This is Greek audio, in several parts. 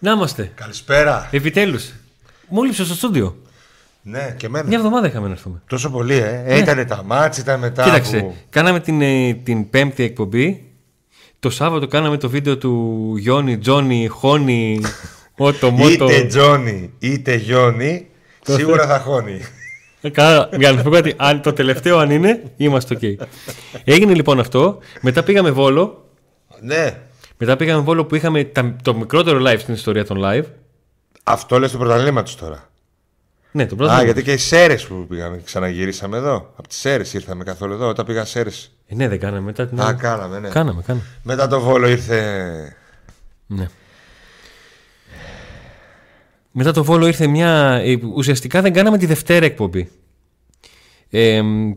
Να είμαστε. Καλησπέρα. Επιτέλους. Μου λείψε στο στούντιο. Ναι, και εμένα. Μια εβδομάδα είχαμε να έρθουμε. Τόσο πολύ, Ήτανε τα μάτς, ήταν μετά. Κοίταξε. Που... Κάναμε την πέμπτη εκπομπή. Το Σάββατο κάναμε το βίντεο του Γιόνι, Τζόνι, Χόνι. Ότο, μότο. Είτε Τζόνι, είτε Γιόνι, σίγουρα θα χώνει. Καλά, για να πω κάτι. Το τελευταίο, αν είναι, είμαστε OK. Έγινε λοιπόν αυτό. Μετά πήγαμε Βόλο. Ναι. Μετά πήγαμε Βόλο που είχαμε το μικρότερο live στην ιστορία των live. Αυτό λες του πρωταθλήματος τώρα. Ναι, το πρωταθλήματος. Α, γιατί και οι Σέρες που πήγαμε. Ξαναγυρίσαμε εδώ. Από τις Σέρες ήρθαμε καθόλου εδώ. Όταν πήγα Σέρες. Ναι, δεν κάναμε μετά την. Α, κάναμε, ναι. Κάναμε. Μετά το Βόλο ήρθε. Ναι. Μετά το Βόλο ήρθε μια. Ουσιαστικά δεν κάναμε τη Δευτέρα εκπομπή.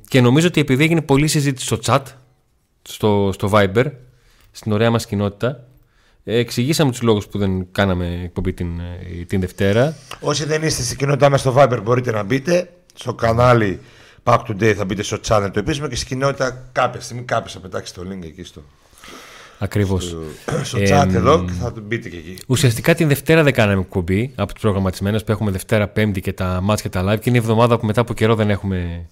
Και νομίζω ότι επειδή έγινε πολλή συζήτηση στο chat, στο Viber, στην ωραία μας κοινότητα, εξηγήσαμε τους λόγους που δεν κάναμε εκπομπή την Δευτέρα. Όσοι δεν είστε στην κοινότητά μας στο Viber, μπορείτε να μπείτε. Στο κανάλι Pack to Day θα μπείτε στο channel το επίσημο και στην κοινότητα κάποια στιγμή κάποιος θα πετάξει το link εκεί στο. Ακριβώς. Στο chat εδώ και θα τον πείτε και εκεί. Ουσιαστικά την Δευτέρα δεν κάναμε εκπομπή από τις προγραμματισμένες που έχουμε Δευτέρα, Πέμπτη και τα μάτς και τα live. Και είναι η εβδομάδα που μετά από καιρό δεν έχουμε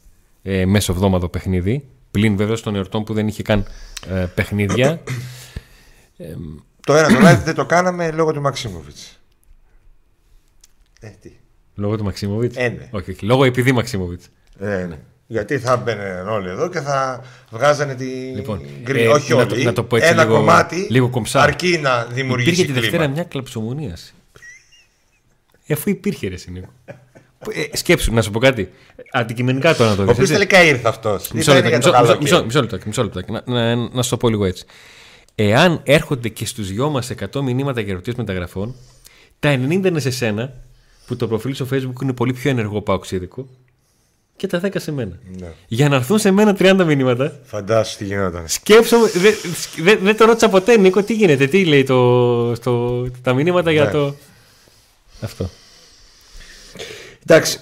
μέσο εβδόμαδο παιχνίδι. Πλην βέβαια των εορτών που δεν είχε καν παιχνίδια. Το ένα το live δεν το κάναμε λόγω του Maximovic. Λόγω του Maximovic. Όχι. Λόγω επειδή Maximovic. Ναι. Γιατί θα μπαίνουν όλοι εδώ και θα βγάζανε την γκρι. Όχι όλοι. Να το πω έτσι, ένα λίγο, κομμάτι λίγο κομψά. Αρκεί να δημιουργήσει. Υπήρχε τη Δευτέρα μια κλαψομονία. Αφού υπήρχε ρε συνήθως. Σκέψου να σου πω κάτι. Αντικειμενικά τώρα να το δεις. Ο οποίος τελικά ήρθε αυτός. Μισό λεπτάκι. Να σου το πω λίγο έτσι. Εάν έρχονται και στους δυο μας 100 μηνύματα και ερωτήσεις μεταγραφών, τα 90 είναι σε σένα που το προφίλ στο Facebook είναι πολύ πιο ενεργό παοξίδικο. Και τα 10 σε μένα. Ναι. Για να έρθουν σε μένα 30 μηνύματα. Φαντάσου τι γινόταν. Σκέψω. Δεν το ρώτησα ποτέ, Νίκο, τι γίνεται, τι λέει τα μηνύματα, ναι, για το. Αυτό. Εντάξει.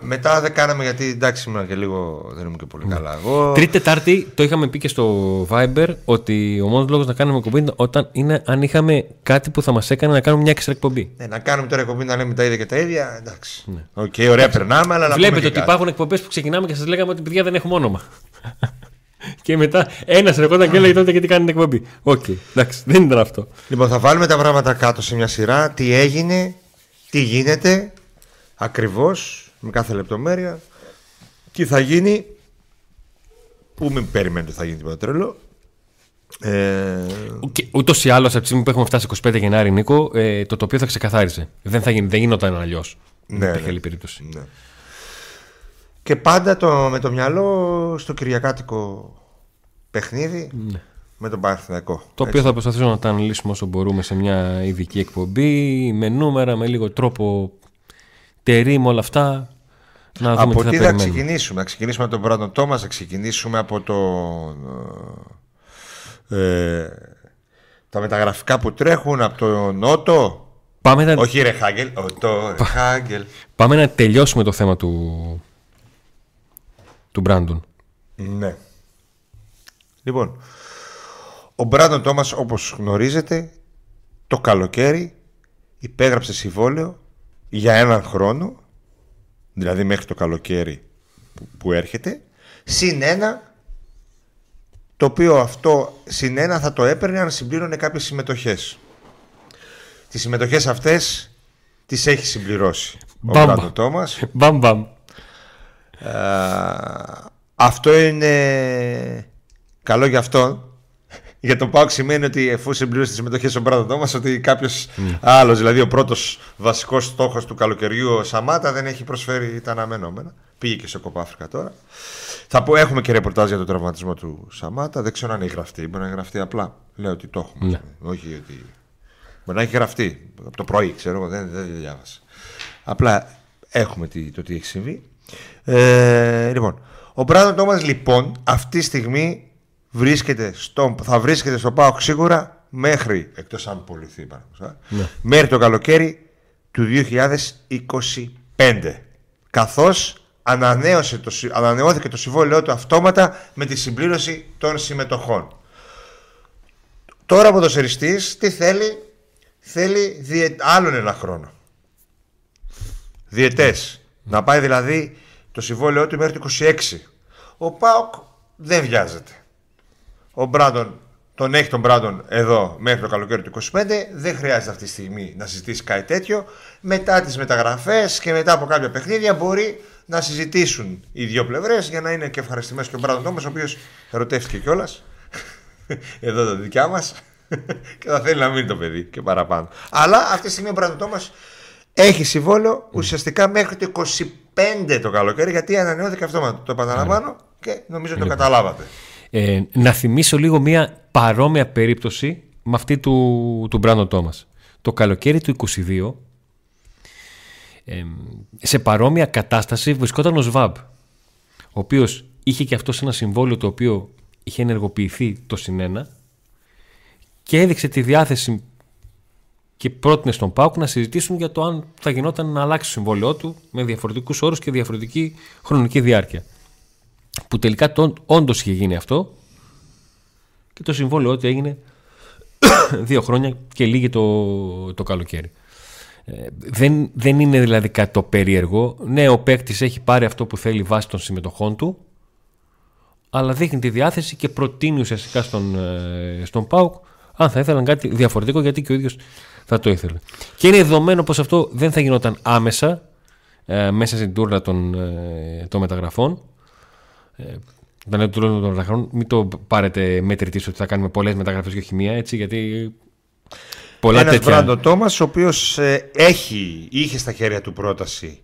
Μετά δεν κάναμε γιατί εντάξει ήμουν και λίγο. Δεν ήμουν και πολύ καλά. Εγώ... Τρίτη Τετάρτη το είχαμε πει και στο Viber ότι ο μόνος λόγος να κάνουμε εκπομπή όταν είναι αν είχαμε κάτι που θα μας έκανε να κάνουμε μια έξτρα εκπομπή. Ναι, να κάνουμε τώρα εκπομπή να λέμε τα ίδια και τα ίδια. Εντάξει. Ναι. Okay, ωραία, περνάμε. Αλλά βλέπετε ότι υπάρχουν εκπομπές που ξεκινάμε και σας λέγαμε ότι παιδιά δεν έχουμε όνομα. Και μετά ένας ερχόταν και έλεγε τότε και τι κάνει την εκπομπή. Οκ, εντάξει, δεν ήταν αυτό. Λοιπόν, θα βάλουμε τα πράγματα κάτω σε μια σειρά. Τι έγινε, τι γίνεται. Ακριβώς, με κάθε λεπτομέρεια. Τι θα γίνει. Που μην περιμένετε θα γίνει τίποτα τρελό. Ούτως ή άλλως από τη στιγμή που έχουμε φτάσει 25 Γενάρη, Νίκο, το τοπίο θα ξεκαθάριζε. Δεν γινόταν αλλιώς. Ναι, υπήρχε άλλη περίπτωση. Ναι. Και πάντα με το μυαλό στο κυριακάτικο παιχνίδι. Ναι. Με τον Παναθηναϊκό. Το οποίο θα προσπαθήσω να τα αναλύσουμε όσο μπορούμε σε μια ειδική εκπομπή. Με νούμερα, με λίγο τρόπο. Τερίμ, όλα αυτά. Να δούμε από τι θα ξεκινήσουμε. Να ξεκινήσουμε από τον Brandon Thomas, να ξεκινήσουμε από τα μεταγραφικά που τρέχουν, από τον Otto. Όχι, ρε Χάγκελ. Πάμε να τελειώσουμε το θέμα του Brandon. Ναι. Λοιπόν, ο Brandon Thomas, όπως γνωρίζετε, το καλοκαίρι υπέγραψε συμβόλαιο για έναν χρόνο, δηλαδή μέχρι το καλοκαίρι που έρχεται, συν ένα, το οποίο αυτό συν ένα θα το έπαιρνε αν συμπλήρωνε κάποιες συμμετοχές. Τις συμμετοχές αυτές τις έχει συμπληρώσει ο Brandon Thomas. Μπαμ. Αυτό είναι καλό για αυτόν. Για τον ΠΑΟΚ σημαίνει ότι εφού συμπλήρωσε τις συμμετοχές ο Brandon Thomas, ότι κάποιος άλλος, δηλαδή ο πρώτος βασικός στόχος του καλοκαιριού, ο Σαμάτα, δεν έχει προσφέρει τα αναμενόμενα. Πήγε και σε Copa Africa τώρα. Θα πω, έχουμε και ρεπορτάζ για τον τραυματισμό του Σαμάτα. Δεν ξέρω αν έχει γραφτεί. Μπορεί να έχει γραφτεί απλά. Λέω ότι το έχουμε. Ναι. Όχι ότι. Μπορεί να έχει γραφτεί. Από το πρωί, ξέρω εγώ, δεν διάβασα. Απλά έχουμε το τι έχει συμβεί. Λοιπόν, ο Brandon Thomas λοιπόν αυτή τη στιγμή. Θα βρίσκεται στο ΠΑΟΚ σίγουρα μέχρι, εκτός αν πωληθεί, ναι, μέχρι το καλοκαίρι του 2025. Καθώς ανανεώθηκε το συμβόλαιό του αυτόματα με τη συμπλήρωση των συμμετοχών. Τώρα ο ποδοσφαιριστής τι θέλει? θέλει άλλον ένα χρόνο. Διετές. Να πάει δηλαδή το συμβόλαιό του μέχρι το 26. Ο ΠΑΟΚ δεν βιάζεται. Ο Μπράντον, τον έχει τον Μπράντον εδώ μέχρι το καλοκαίρι του 25. Δεν χρειάζεται αυτή τη στιγμή να συζητήσει κάτι τέτοιο. Μετά τις μεταγραφές και μετά από κάποια παιχνίδια μπορεί να συζητήσουν οι δύο πλευρές για να είναι και ευχαριστημένος και ο Μπράντον Τόμας, ο οποίος ερωτεύτηκε κιόλας. Εδώ τα δικιά μας. Και θα θέλει να μείνει το παιδί και παραπάνω. Αλλά αυτή τη στιγμή ο Μπράντον Τόμας έχει συμβόλαιο ουσιαστικά μέχρι το 25 το καλοκαίρι, γιατί ανανεώθηκε αυτόματα. Το επαναλαμβάνω και νομίζω το καταλάβατε. Να θυμίσω λίγο μια παρόμοια περίπτωση με αυτή του Brandon Thomas. Το καλοκαίρι του 22 σε παρόμοια κατάσταση βρισκόταν ο Σβάμπ, ο οποίος είχε και αυτός ένα συμβόλαιο το οποίο είχε ενεργοποιηθεί το +1 και έδειξε τη διάθεση και πρότεινε στον ΠΑΟΚ να συζητήσουν για το αν θα γινόταν να αλλάξει το συμβόλαιό του με διαφορετικούς όρους και διαφορετική χρονική διάρκεια. Που τελικά όντως είχε γίνει αυτό και το συμβόλαιό του έγινε 2 χρόνια και λίγη το καλοκαίρι. Δεν είναι δηλαδή κάτι το περίεργο. Ναι, ο παίκτης έχει πάρει αυτό που θέλει βάσει των συμμετοχών του, αλλά δείχνει τη διάθεση και προτείνει ουσιαστικά στον ΠΑΟΚ αν θα ήθελαν κάτι διαφορετικό, γιατί και ο ίδιος θα το ήθελε. Και είναι δεδομένο πως αυτό δεν θα γινόταν άμεσα μέσα στην τούρνα των μεταγραφών. Μην το πάρετε μετρητής ότι θα κάνουμε πολλές μεταγραφές και όχι μία, έτσι, γιατί πολλά τέτοια. Ένας Μπράντον Τόμας, ο οποίος είχε στα χέρια του πρόταση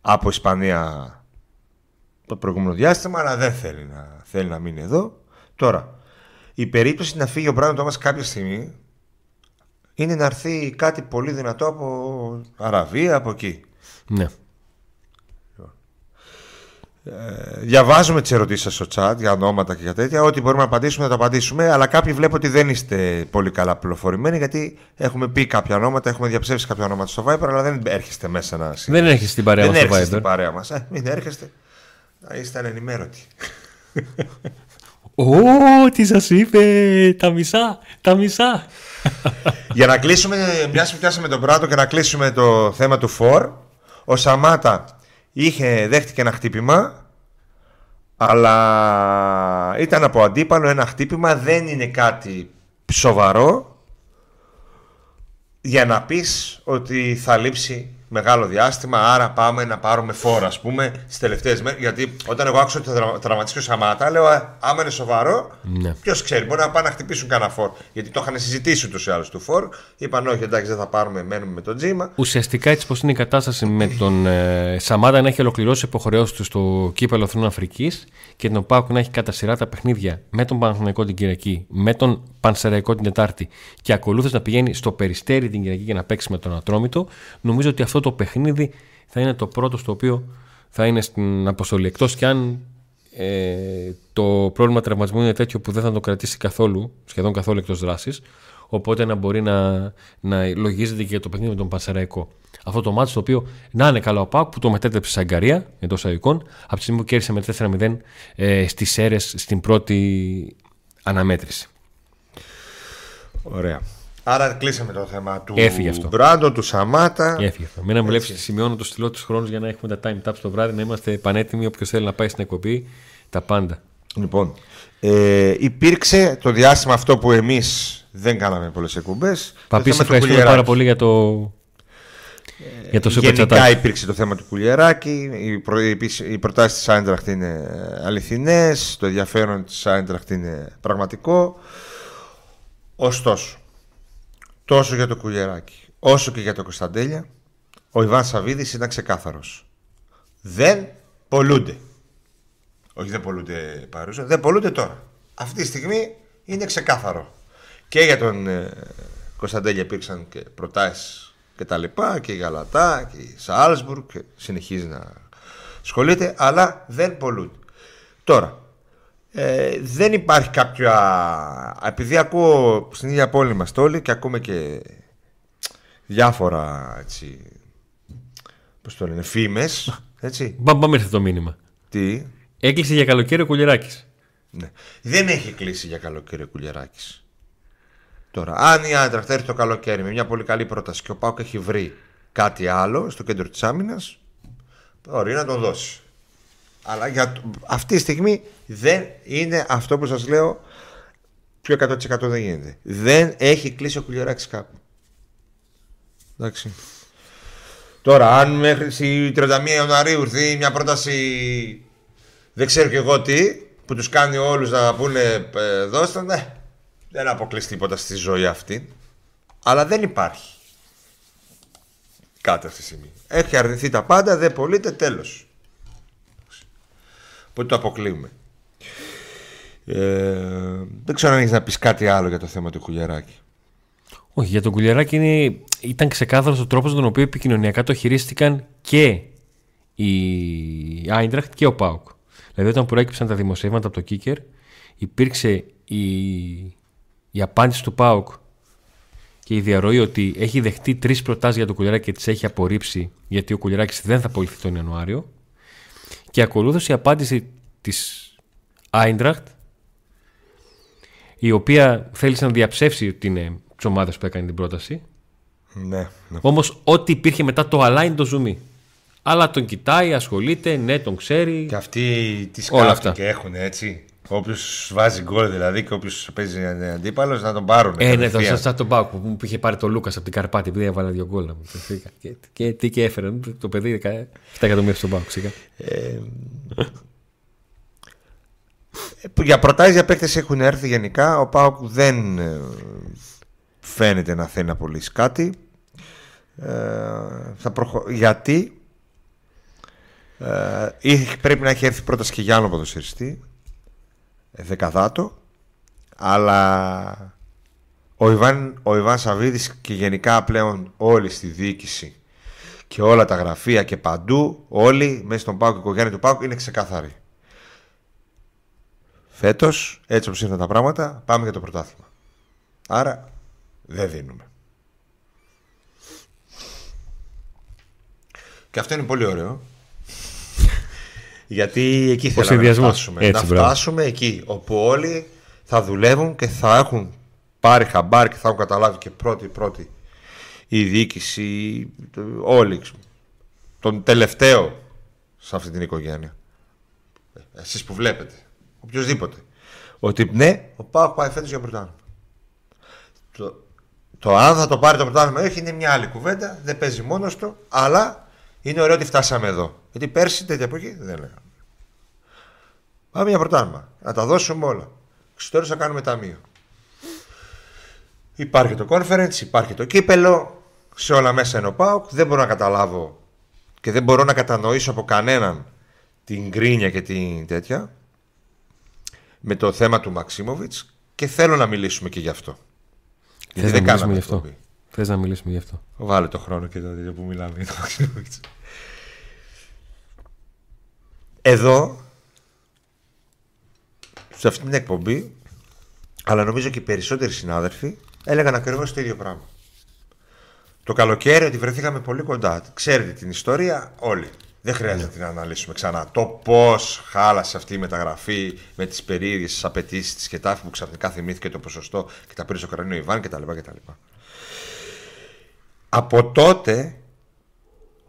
από Ισπανία το προηγούμενο διάστημα, αλλά δεν θέλει να μείνει εδώ. Τώρα η περίπτωση να φύγει ο Μπράντον Τόμας κάποια στιγμή είναι να έρθει κάτι πολύ δυνατό από Αραβία, από εκεί. Ναι. Διαβάζουμε τις ερωτήσεις σας στο chat για ονόματα και για τέτοια. Ό,τι μπορούμε να απαντήσουμε θα το απαντήσουμε. Αλλά κάποιοι βλέπω ότι δεν είστε πολύ καλά πληροφορημένοι, γιατί έχουμε πει κάποια ονόματα, έχουμε διαψεύσει κάποια ονόματα στο Viber, αλλά δεν έρχεστε μέσα να συζητήσετε. Δεν έρχεστε στην παρέα μας στο Viber. Δεν έρχεστε στην παρέα μας. Μην έρχεστε. Να είστε ανενημέρωτοι. Τι σας είπε! Τα μισά! Για να κλείσουμε, μιας που πιάσαμε τον Πράτο και να κλείσουμε το θέμα του Φορ, ο Σαμάτα δέχτηκε ένα χτύπημα, αλλά ήταν από αντίπαλο ένα χτύπημα, δεν είναι κάτι σοβαρό για να πεις ότι θα λείψει μεγάλο διάστημα, άρα πάμε να πάρουμε φόρα, ας πούμε, στις τελευταίες μέρες. Γιατί όταν εγώ άκουσα ότι θα τραυματίσει ο Σαμάτα, λέω άμα είναι σοβαρό, ναι, ποιος ξέρει, μπορεί να πάνε να χτυπήσουν κανένα φόρ. Γιατί το είχαν συζητήσει ούτως ή άλλως του φόρ. Είπαν όχι, εντάξει, δεν θα πάρουμε, μένουμε με τον Τζίμα. Ουσιαστικά έτσι πως είναι η κατάσταση με τον Σαμάτα να έχει ολοκληρώσει υποχρεώσεις του στο κύπελλο Εθνών Αφρικής και τον ΠΑΟΚ να έχει κατά σειρά τα παιχνίδια με τον Παναθηναϊκό την Κυριακή, με τον Πανσερραϊκό την Τετάρτη και ακολούθως να πηγαίνει στο Περιστέρι την Κυριακή για να παίξει με τον Ατρόμητο, νομίζω ότι αυτό το παιχνίδι θα είναι το πρώτο στο οποίο θα είναι στην αποστολή, εκτός κι αν το πρόβλημα τραυματισμού είναι τέτοιο που δεν θα το κρατήσει καθόλου, σχεδόν καθόλου εκτός δράσης, οπότε να μπορεί να λογίζεται και για το παιχνίδι με τον Πανσερραϊκό. Αυτό το μάτι στο οποίο να είναι καλά ο ΠΑΟΚ που το μετέτρεψε σε αγκαρία εντός αγικών από τη στιγμή που κέρδισε με 4-0 στις Σέρρες στην πρώτη αναμέτρηση. Ωραία. Άρα κλείσαμε το θέμα του Μπράντο, του Σαμάτα. Έφυγε αυτό. Μην αμβλέψει, σημειώνω το στυλό του χρόνου για να έχουμε τα time taps το βράδυ, να είμαστε πανέτοιμοι. Όποιος θέλει να πάει στην εκπομπή, τα πάντα. Λοιπόν, υπήρξε το διάστημα αυτό που εμείς δεν κάναμε πολλές εκπομπές. Παπί, σε ευχαριστούμε πάρα πολύ για το Super Chat. Γενικά υπήρξε το θέμα του Κουλιεράκη. Οι προτάσεις της Άιντραχτ είναι αληθινές. Το ενδιαφέρον της Άιντραχτ είναι πραγματικό. Ωστόσο, τόσο για το Κουλιεράκη, όσο και για το Κωνσταντέλια, ο Ιβάν Σαββίδης ήταν ξεκάθαρος. Δεν πολλούνται. Όχι, δεν πολλούνται παρούσα, δεν πολλούνται τώρα. Αυτή τη στιγμή είναι ξεκάθαρο. Και για τον Κωνσταντέλια υπήρξαν και προτάσεις και τα λοιπά, και η Γαλατά, και η Σάλσμπουργκ, και συνεχίζει να ασχολείται, αλλά δεν πολλούνται. Τώρα, δεν υπάρχει κάποια. Επειδή ακούω στην ίδια πόλη μας όλοι και ακούμε και διάφορα, έτσι, πώς το λένε, φήμες. Μπαμπαμ ήρθε το μήνυμα. Τι? Έκλεισε για καλοκαίρι ο Κουλιεράκης. Ναι. Δεν έχει κλείσει για καλοκαίρι ο Κουλιεράκης. Τώρα, αν η Άιντραχτ έρθει το καλοκαίρι με μια πολύ καλή πρόταση και ο ΠΑΟΚ έχει βρει κάτι άλλο στο κέντρο της άμυνας, ωραία να τον δώσει. Αλλά για αυτή τη στιγμή δεν είναι αυτό που σας λέω. Πιο 100% δεν γίνεται. Δεν έχει κλείσει ο Kulierakis κάπου. Εντάξει. Τώρα, αν μέχρι 31 Ιανουαρίου έρθει μια πρόταση, δεν ξέρω κι εγώ τι, που τους κάνει όλους να πούνε δώστε, ναι, δεν αποκλείσει τίποτα στη ζωή αυτή. Αλλά δεν υπάρχει κάτι αυτή τη στιγμή. Έχει αρνηθεί τα πάντα, δεν πωλείται, τέλος. Οπότε το αποκλείουμε. Δεν ξέρω αν έχεις να πεις κάτι άλλο για το θέμα του Kulierakis. Όχι, για τον Kulierakis ήταν ξεκάθαρος ο τρόπος τον οποίο επικοινωνιακά το χειρίστηκαν και η Eintracht και ο ΠΑΟΚ. Δηλαδή όταν προέκυψαν τα δημοσιεύματα από το Kicker, υπήρξε η απάντηση του ΠΑΟΚ και η διαρροή ότι έχει δεχτεί 3 προτάσεις για τον Kulierakis και τις έχει απορρίψει, γιατί ο Kulierakis δεν θα απολυθεί τον Ιανουάριο. Και ακολούθησε η απάντηση της Eintracht, η οποία θέλησε να διαψεύσει ότι είναι τις ομάδες που έκανε την πρόταση. Ναι, ναι. Όμως ό,τι υπήρχε μετά το αλλά είναι το ζουμί. Αλλά τον κοιτάει, ασχολείται, ναι, τον ξέρει. Και αυτοί τις κάθονται και έχουν, έτσι. Όποιος βάζει γκολ δηλαδή και όποιος παίζει αντίπαλος να τον πάρουν. Ναι, το σαν τον Πάο που μου είχε πάρει το Λούκας από την Καρπάτη επειδή έβαλα 2 γκολ. Και τι και έφερε. Το παιδί 7 εκατομμύρια στον Πάο, ξύγκα. Για προτάσεις για παίκτες έχουν έρθει γενικά. Ο ΠΑΟΚ δεν φαίνεται να θέλει να πωλήσει κάτι. Γιατί πρέπει να έχει έρθει πρόταση και για άλλο ποδοσφαιριστή, δεκαδάτο. Αλλά ο Ιβάν Σαββίδης και γενικά πλέον όλοι στη διοίκηση και όλα τα γραφεία και παντού, όλοι μέσα στον ΠΑΟΚ, η οικογένεια του ΠΑΟΚ είναι ξεκάθαρη. Φέτος, έτσι όπως ήρθαν τα πράγματα, πάμε για το πρωτάθλημα. Άρα, δεν δίνουμε. Και αυτό είναι πολύ ωραίο. Γιατί εκεί θέλαμε να φτάσουμε. Έτσι, να φτάσουμε εκεί όπου όλοι θα δουλεύουν και θα έχουν πάρει χαμπάρ και θα έχουν καταλάβει και πρώτη η διοίκηση, όλοι, τον τελευταίο σε αυτή την οικογένεια. Εσείς που βλέπετε. Οποιοςδήποτε. Ότι ναι, ο ΠΑΟΚ πάει φέτος για πρωτάθλημα. Το αν θα το πάρει το πρωτάθλημα όχι είναι μια άλλη κουβέντα, δεν παίζει μόνος του, αλλά είναι ωραίο ότι φτάσαμε εδώ. Γιατί πέρσι τέτοια εποχή δεν λέγαμε. Πάμε για πρωτάθλημα. Να τα δώσουμε όλα. Τώρα θα κάνουμε ταμείο. Υπάρχει το conference, υπάρχει το κύπελο, σε όλα μέσα είναι ο ΠΑΟΚ. Δεν μπορώ να καταλάβω και δεν μπορώ να κατανοήσω από κανέναν την γκρίνια και την τέτοια. Με το θέμα του Μαξίμοβιτς και θέλω να μιλήσουμε και γι' αυτό. Γιατί δεν κάναμε γι' αυτό. Θες να μιλήσουμε γι' αυτό. Βάλε το χρόνο και το τέτοιο που μιλάμε για τον Μαξίμοβιτς. Εδώ, σε αυτή την εκπομπή, αλλά νομίζω και οι περισσότεροι συνάδελφοι έλεγαν ακριβώς το ίδιο πράγμα. Το καλοκαίρι ότι βρεθήκαμε πολύ κοντά. Ξέρετε την ιστορία όλοι. Δεν χρειάζεται να την αναλύσουμε ξανά. Το πώς χάλασε αυτή η μεταγραφή με τις περίεργες απαιτήσεις της Χετάφη που ξαφνικά θυμήθηκε το ποσοστό και τα πήρε στο κρανίο Ιβάν κτλ. Από τότε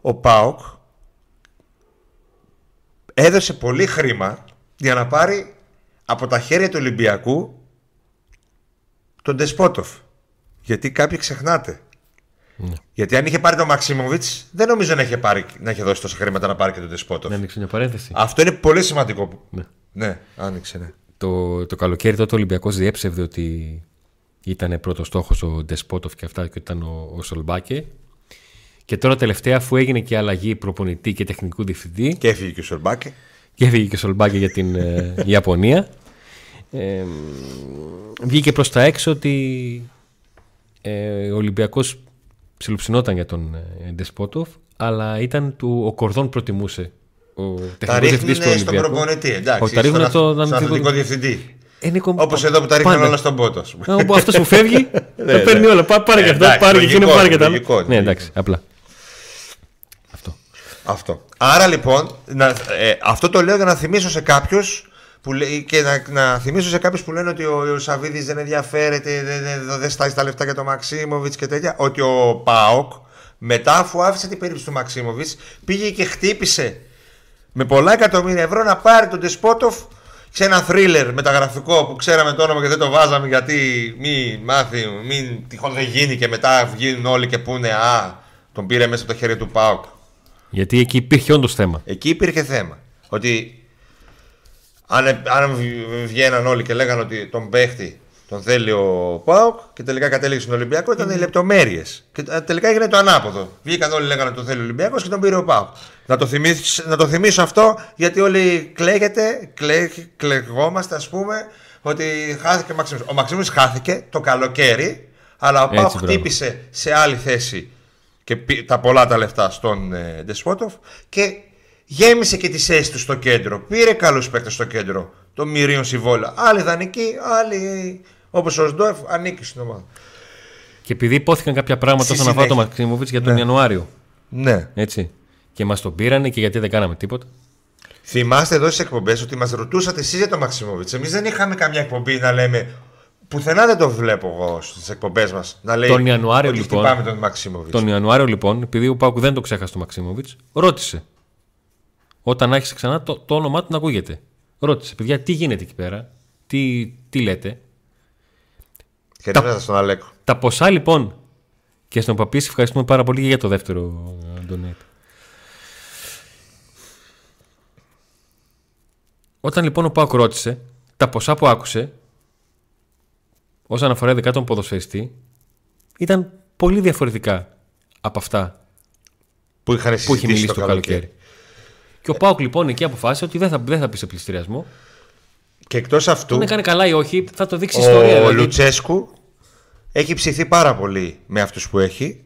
ο ΠΑΟΚ έδωσε πολύ χρήμα για να πάρει από τα χέρια του Ολυμπιακού τον Ντεσπότοφ. Γιατί κάποιοι ξεχνάτε. Ναι. Γιατί αν είχε πάρει τον Μαξίμοβιτς, δεν νομίζω να είχε δώσει τόσα χρήματα να πάρει και τον Τεσπότοφ. Ναι, άνοιξε μια παρένθεση. Αυτό είναι πολύ σημαντικό. Ναι, ναι, άνοιξε. Ναι. Το καλοκαίρι τότε ο Ολυμπιακός διέψευδε ότι ήταν πρώτος στόχος ο Ντεσπότοφ και αυτά, και ήταν ο Solbakke. Και τώρα τελευταία, αφού έγινε και αλλαγή προπονητή και τεχνικού διευθυντή. Και έφυγε και ο Solbakke. Και έφυγε και ο Solbakke για την Ιαπωνία. Βγήκε προς τα έξω ότι ο Ολυμπιακός ψιλοψινόταν για τον Ντεσπότοφ, αλλά ήταν του ο Κορδόν προτιμούσε. Ο τεχνικός διευθυντής του Ολυμπιακού. Τα ρίχνουν στον προπονητή, εντάξει. Τα ρίχνουν στον αθλητικό διευθυντή. Όπως εδώ που τα ρίχνουν όλα στον Πότο. Αυτός που φεύγει, τα παίρνει όλα. Πάρε και αυτό, πάρε και εκείνο, πάρε και τα άλλα. Ναι, εντάξει, απλά. Αυτό. Άρα λοιπόν, αυτό το λέω για να θυμίσω σε κάποιους Που λέει, και να θυμίσω σε κάποιους που λένε ότι ο Σαββίδης δεν ενδιαφέρεται, δεν στάζει τα λεφτά για το Μαξίμοβιτς και τέτοια, ότι ο ΠΑΟΚ μετά, αφού άφησε την περίπτωση του Μαξίμοβιτς, πήγε και χτύπησε με πολλά εκατομμύρια ευρώ να πάρει τον Ντεσπότοφ σε ένα θρίλερ μεταγραφικό που ξέραμε το όνομα και δεν το βάζαμε γιατί μην μάθει, μην τυχόν δεν γίνει και μετά βγαίνουν όλοι και πούνε «Α, τον πήρε μέσα από το χέρι του ΠΑΟΚ». Γιατί εκεί υπήρχε όντως θέμα. Εκεί υπήρχε θέμα. Ότι αν βγαίναν όλοι και λέγανε ότι τον παίχτη τον θέλει ο ΠΑΟΚ και τελικά κατέληξε στον Ολυμπιακό, ήταν οι λεπτομέρειες. Και τελικά έγινε το ανάποδο. Βγήκαν όλοι, λέγανε ότι τον θέλει ο Ολυμπιακός και τον πήρε ο ΠΑΟΚ. Να το θυμίσω αυτό, γιατί όλοι κλαίγεται, κλαιγόμαστε, ας πούμε, ότι χάθηκε ο Μαξιμούδης. Ο Μαξιμούδης χάθηκε το καλοκαίρι, αλλά ο ΠΑΟΚ χτύπησε σε άλλη θέση και τα πολλά τα λεφτά στον Ντεσπότοφ και γέμισε και τις θέσεις του στο κέντρο. Πήρε καλούς παίκτες στο κέντρο. Το Myron Sivolio. Άλλοι δανεικοί, άλλοι όπως ο Σντόεφ, ανήκει στην ομάδα. Και επειδή υπόθηκαν κάποια πράγματα όσον αφορά το Μαξιμόβιτς για τον Ιανουάριο. Ναι. Έτσι. Και μας τον πήρανε και γιατί δεν κάναμε τίποτα. Θυμάστε εδώ στις εκπομπές ότι μας ρωτούσατε εσείς για τον Μαξιμόβιτς. Εμείς δεν είχαμε καμιά εκπομπή να λέμε. Πουθενά δεν το βλέπω εγώ στις εκπομπές μας να λέει τον Ιανουάριο, ότι λοιπόν, χτυπάμε τον Μαξιμόβιτς. Τον Ιανουάριο λοιπόν, επειδή ο Πάκου δεν το ξέχασε τον Μαξιμόβιτς, ρώτησε. Όταν άρχισε ξανά το όνομά του να ακούγεται. Ρώτησε, παιδιά, τι γίνεται εκεί πέρα, τι λέτε. Στον Αλέκο. Τα ποσά λοιπόν. Και στον Παπίση ευχαριστούμε πάρα πολύ για το δεύτερο donate. Όταν λοιπόν ο ΠΑΟΚ ρώτησε, τα ποσά που άκουσε όσον αφορά δικά τον ποδοσφαιριστή ήταν πολύ διαφορετικά από αυτά που είχε μιλήσει το καλοκαίρι. Και ο ΠΑΟΚ λοιπόν εκεί αποφάσισε ότι δεν θα πει σε πληστηριασμό. Και εκτός αυτού. Τον έκανε καλά ή όχι, θα το δείξει η ιστορία. Ο Λουτσέσκου έχει ψηθεί πάρα πολύ με αυτούς που έχει.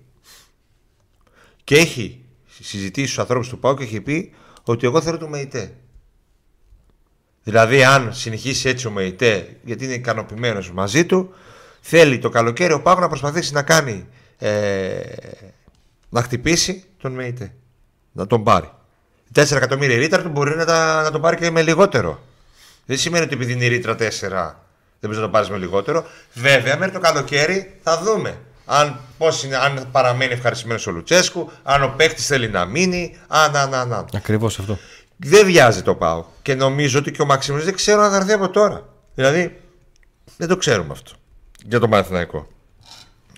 Και έχει συζητήσει στους ανθρώπους του ΠΑΟΚ και έχει πει ότι εγώ θέλω του Meité. Δηλαδή, αν συνεχίσει έτσι ο Meité, γιατί είναι ικανοποιημένος μαζί του, θέλει το καλοκαίρι ο ΠΑΟΚ να προσπαθήσει να κάνει. Να χτυπήσει τον Meité. Να τον πάρει. 4 εκατομμύρια η ρήτρα του μπορεί να το πάρει και με λιγότερο. Δεν σημαίνει ότι επειδή είναι η ρήτρα 4 δεν μπορεί να το πάρει με λιγότερο. Βέβαια, μέχρι το καλοκαίρι θα δούμε αν παραμένει ευχαριστημένο ο Λουτσέσκου, αν ο παίκτη θέλει να μείνει. Αν. Ακριβώς αυτό. Δεν βιάζει το ΠΑΟΚ. Και νομίζω ότι και ο Μαξιμούδης δεν ξέρω αν θα έρθει από τώρα. Δηλαδή, δεν το ξέρουμε αυτό. Για τον Παναθηναϊκό.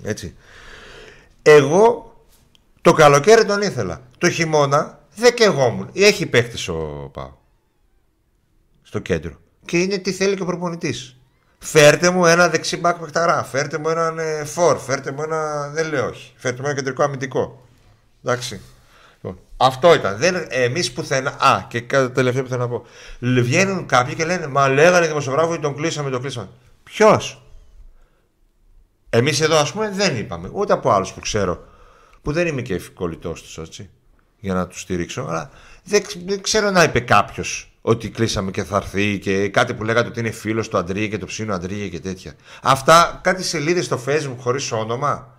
Έτσι. Εγώ το καλοκαίρι τον ήθελα. Το χειμώνα. Δεν και εγώ μου. Έχει παίχτης ο ΠΑΟΚ στο κέντρο. Και είναι τι θέλει και ο προπονητής. Φέρτε μου ένα δεξί μπακ παιχταρά. Φέρτε μου έναν φορ. Φέρτε μου ένα. Δεν λέω όχι. Φέρτε μου ένα κεντρικό αμυντικό. Εντάξει. Λοιπόν, αυτό ήταν. Εμείς πουθενά. Και κάτι τελευταίο που θέλω να πω. Βγαίνουν κάποιοι και λένε μα λέγανε δημοσιογράφοι ότι τον κλείσαμε. Ποιος? Εμείς εδώ ας πούμε δεν είπαμε. Ούτε από άλλους που ξέρω. Που δεν είμαι και ευκολητός τους έτσι. Για να του στηρίξω, αλλά δεν ξέρω να είπε κάποιο ότι κλείσαμε και θα έρθει και κάτι που λέγατε ότι είναι φίλο του Αντρίγε και του ψήνου Αντρίγε και τέτοια. Αυτά κάτι σελίδες στο Facebook χωρίς όνομα.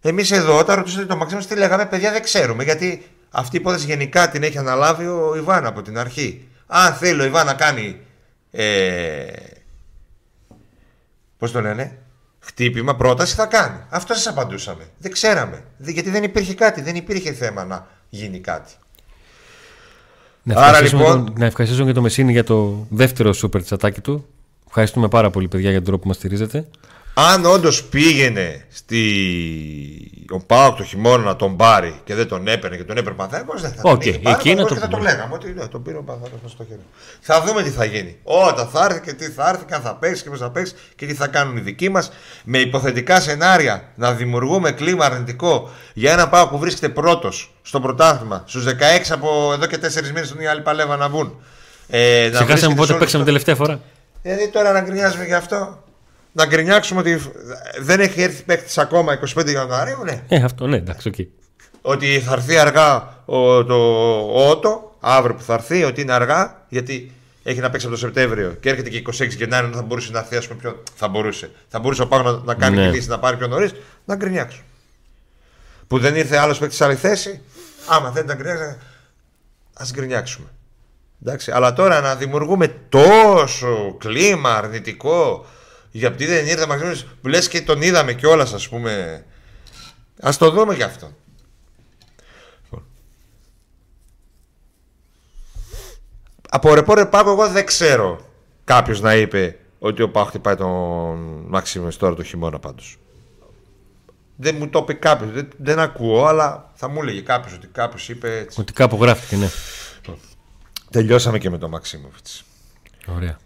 Εμείς εδώ, όταν ρωτήσατε το Μαξίμος, τι λέγαμε, παιδιά δεν ξέρουμε γιατί αυτή η υπόθεση γενικά την έχει αναλάβει ο Ιβάν από την αρχή. Αν θέλει ο Ιβάν να κάνει. Πώς το λένε. Χτύπημα, πρόταση θα κάνει. Αυτό σας απαντούσαμε. Δεν ξέραμε. Γιατί δεν υπήρχε κάτι. Δεν υπήρχε θέμα να γίνει κάτι. Άρα λοιπόν. Να ευχαριστήσουμε και το Μεσίνη για το δεύτερο σούπερ τσατάκι του. Ευχαριστούμε πάρα πολύ, παιδιά, για τον τρόπο που μας στηρίζετε. Αν όντως πήγαινε ο ΠΑΟΚ το χειμώνα να τον πάρει και δεν τον έπαιρνε και τον έπαιρνε Πανθαϊκός, δεν θα τον είχε πάρει. Και θα το λέγαμε. Ότι ναι, τον πήρε ο Πανθαϊκός στο χέρι. Θα δούμε τι θα γίνει. Όταν θα έρθει και τι θα έρθει, και αν θα παίξει και πώς θα παίξει και τι θα κάνουν οι δικοί μας. Με υποθετικά σενάρια να δημιουργούμε κλίμα αρνητικό για ένα ΠΑΟΚ που βρίσκεται πρώτος στο πρωτάθλημα, στους 16 από εδώ και 4 μήνες που οι άλλοι παλεύαν να μπουν. Ξεχάσαμε πότε παίξαμε τελευταία φορά. Δηλαδή τώρα να γκρινιάζουμε γι' αυτό. Να γκρινιάξουμε ότι δεν έχει έρθει παίκτης ακόμα 25 Ιανουαρίου, ναι. Αυτό ναι, εντάξει, okay. Ότι θα έρθει αργά ο Ότο, αύριο που θα έρθει, ότι είναι αργά, γιατί έχει να παίξει από το Σεπτέμβριο και έρχεται και 26 Γενάρη, θα μπορούσε να έρθει, ας πούμε, πιο. Θα μπορούσε ο Πάκ να κάνει ναι. Λύση, να πάρει πιο νωρίς, να γκρινιάξουμε. Που δεν ήρθε άλλος παίκτης σε άλλη θέση, άμα δεν τα γκρινιάξουμε, ας γκρινιάξουμε. Εντάξει, αλλά τώρα να δημιουργούμε τόσο κλίμα αρνητικό γιατί δεν ήρθε Μαξιμόβιτς, που λες και τον είδαμε κιόλας, ας πούμε. Ας το δούμε κι αυτό. Από ρεπόρτερ Πάκο εγώ δεν ξέρω κάποιος να είπε ότι ο Πάκο χτυπάει τον Μαξιμόβιτς τώρα το χειμώνα πάντως. Δεν μου το είπε κάποιος, δεν ακούω, αλλά θα μου έλεγε κάποιος ότι κάποιος είπε έτσι. Ότι κάπου γράφτηκε, ναι. Τελειώσαμε και με τον Μαξίμοβιτς. Ωραία.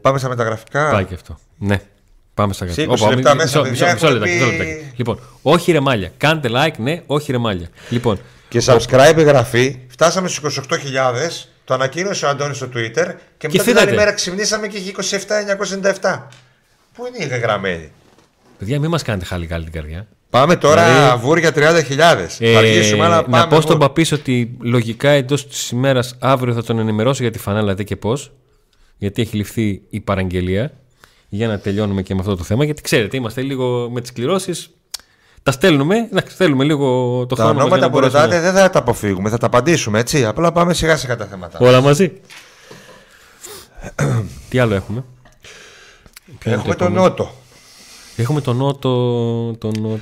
Πάμε στα μεταγραφικά. Πάει και αυτό. Ναι. Πάμε στα γραφικά. Σε 20 λεπτά μέσα. Μισό λεπτάκι. Λοιπόν, όχι ρε μάλια. Κάντε like, ναι, όχι ρε μάλια. Λοιπόν, και subscribe εγγραφή. Φτάσαμε στους 28.000. Το ανακοίνωσε ο Αντώνης στο Twitter. Και μετά την άλλη μέρα ξυπνήσαμε και είχε 27.997. Πού είναι η γραμμένη. Παιδιά, μην μας κάνετε χάλι καλή την καρδιά. Πάμε τώρα βούρια 30.000. Να πω στον Παπίς ότι λογικά εντός της ημέρας αύριο θα τον ενημερώσω για τη φανέλα, δείτε και πώς. Γιατί έχει ληφθεί η παραγγελία. Για να τελειώνουμε και με αυτό το θέμα. Γιατί ξέρετε, είμαστε λίγο με τις κληρώσεις. Τα στέλνουμε. Να στέλνουμε λίγο το χρόνο. Τα ονόματα που ρωτάτε δεν θα τα αποφύγουμε. Θα τα απαντήσουμε έτσι. Απλά πάμε σιγά σιγά τα θέματα. Όλα μαζί. Τι άλλο έχουμε. Έχουμε τον Ότο. Έχουμε τον Ότο.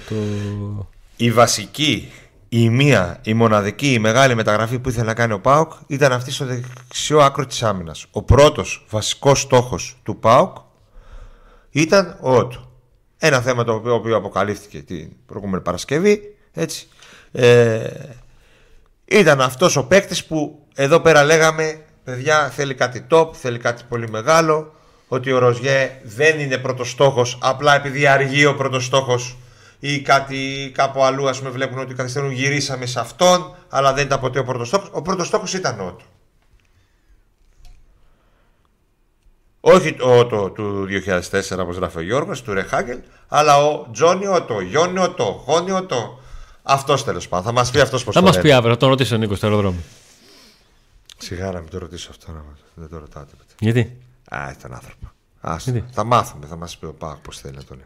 Η βασική, η μία, η μοναδική, η μεγάλη μεταγραφή που ήθελε να κάνει ο ΠΑΟΚ ήταν αυτή στο δεξιό άκρο της άμυνας. Ο πρώτος βασικός στόχος του ΠΑΟΚ ήταν ο Ότο. Ένα θέμα το οποίο αποκαλύφθηκε την προηγούμενη Παρασκευή. Έτσι. Ήταν αυτός ο παίκτης που εδώ πέρα λέγαμε, παιδιά, θέλει κάτι top, θέλει κάτι πολύ μεγάλο. Ότι ο Ροζιέ δεν είναι πρώτος στόχος, απλά επειδή αργεί ο πρώτος στόχος ή κάτι κάπου αλλού, ας πούμε, βλέπουν ότι καθυστερούν, γυρίσαμε σε αυτόν, αλλά δεν ήταν ποτέ ο πρώτος στόχος. Ο πρώτος στόχος ήταν ο Ότο. Όχι ο Ότο του 2004, όπως γράφει ο Γιώργος, του Ρεχάγκελ, αλλά ο Τζόνι Ότο, Γιόνι Ότο, Χόνι Ότο. Αυτός τέλος πάντων. Θα μας πει αυτός πώς θα το λένε. Θα μας πει αύριο, θα τον ρωτήσω ο Νίκος στο αεροδρόμιο. Σιγά να μην το ρωτήσω αυτό, δεν το ρωτάτε. Γιατί? Α, ήταν άνθρωπο. Άστον. Θα μάθουμε, θα μας πει ο Πάκ πώς θέλει να το λέει.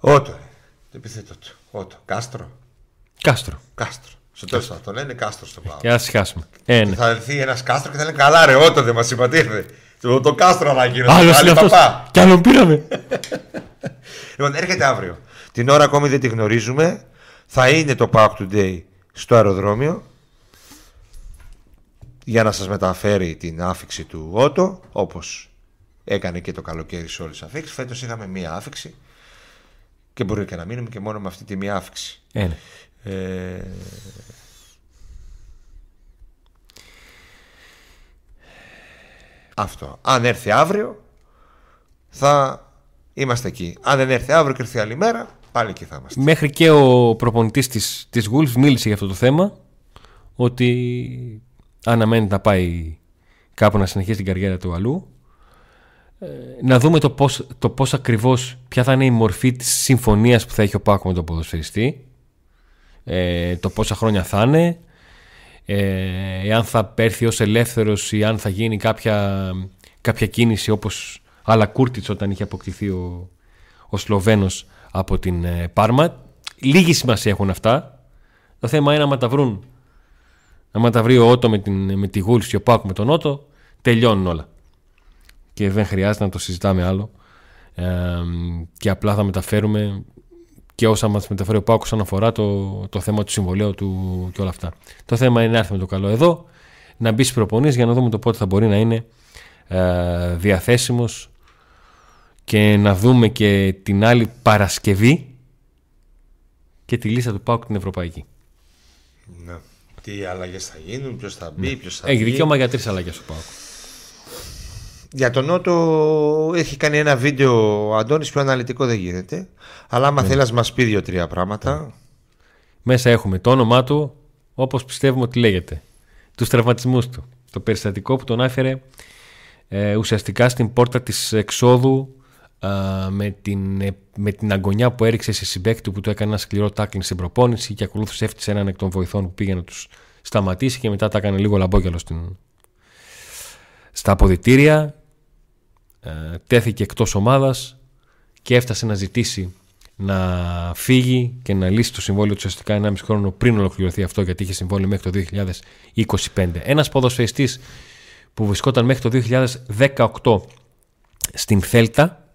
Ότο, το επιθέτω του. Ότο, Κάστρο. Κάστρο. Στο τέλος θα το λένε Κάστρο στο Πάκ. Και ας χάσουμε. Θα έρθει ένας Κάστρο και θα λένε καλά ρε Ότο, δεν μας συμπατήρθε. Το Κάστρο αναγκύρωσε. Άλλος είναι αυτός. Κι άλλον πήραμε. Λοιπόν, έρχεται αύριο. Την ώρα ακόμη δεν τη γνωρίζουμε. Θα είναι το Pack to Day στο αεροδρόμιο. Για να σας μεταφέρει την άφιξη του Ότο, όπως έκανε και το καλοκαίρι σε όλες τις αφίξεις. Φέτος είχαμε μία άφιξη και μπορεί και να μείνουμε και μόνο με αυτή τη μία άφιξη. Αυτό. Αν έρθει αύριο θα είμαστε εκεί. Αν δεν έρθει αύριο και έρθει άλλη μέρα, πάλι εκεί θα είμαστε. Μέχρι και ο προπονητής της Wolves μίλησε για αυτό το θέμα, ότι αναμένεται να πάει κάπου να συνεχίσει την καριέρα του αλλού. Να δούμε το πώς ακριβώς, ποια θα είναι η μορφή της συμφωνίας που θα έχει ο ΠΑΟΚ με τον ποδοσφαιριστή. Το πόσα χρόνια θα είναι. Εάν θα έρθει ως ελεύθερος ή αν θα γίνει κάποια κίνηση όπως άλλα Κούρτιτς όταν είχε αποκτηθεί ο Σλοβένος από την Πάρμα. Λίγη σημασία έχουν αυτά. Το θέμα είναι άμα τα βρουν. Αν τα βρει ο Ότο με τη Γούλφ και ο Πάκου με τον Ότο, τελειώνουν όλα. Και δεν χρειάζεται να το συζητάμε άλλο. Και απλά θα μεταφέρουμε και όσα μας μεταφέρει ο Πάκου όσον αφορά το θέμα του συμβολέου του και όλα αυτά. Το θέμα είναι να έρθει με το καλό εδώ, να μπει στις προπονήσεις για να δούμε το πότε θα μπορεί να είναι διαθέσιμος και να δούμε και την άλλη Παρασκευή και τη λίστα του Πάκου την ευρωπαϊκή. Ναι. Τι αλλαγές θα γίνουν, ποιος θα μπει, ποιος θα βγει. Έχει δικαίωμα για 3 αλλαγές ο ΠΑΟΚ. Για τον Ότο έχει κάνει ένα βίντεο ο Αντώνης, πιο αναλυτικό δεν γίνεται. Αλλά άμα θέλει να μας πει 2-3 πράγματα. Μέσα έχουμε το όνομά του, όπως πιστεύουμε ότι λέγεται. Τους τραυματισμούς του. Το περιστατικό που τον άφερε ουσιαστικά στην πόρτα της εξόδου με την αγκονιά που έριξε σε συμπαίκτη που του έκανε ένα σκληρό τάκλινγκ στην προπόνηση και ακολούθησε έφτιαξε έναν εκ των βοηθών που πήγε να τους σταματήσει και μετά τα έκανε λίγο λαμπόγιαλο στα αποδυτήρια. Τέθηκε εκτός ομάδας και έφτασε να ζητήσει να φύγει και να λύσει το συμβόλαιο του ουσιαστικά 1,5 χρόνο πριν ολοκληρωθεί αυτό, γιατί είχε συμβόλαιο μέχρι το 2025. Ένας ποδοσφαιριστής που βρισκόταν μέχρι το 2018 στην Θέλτα,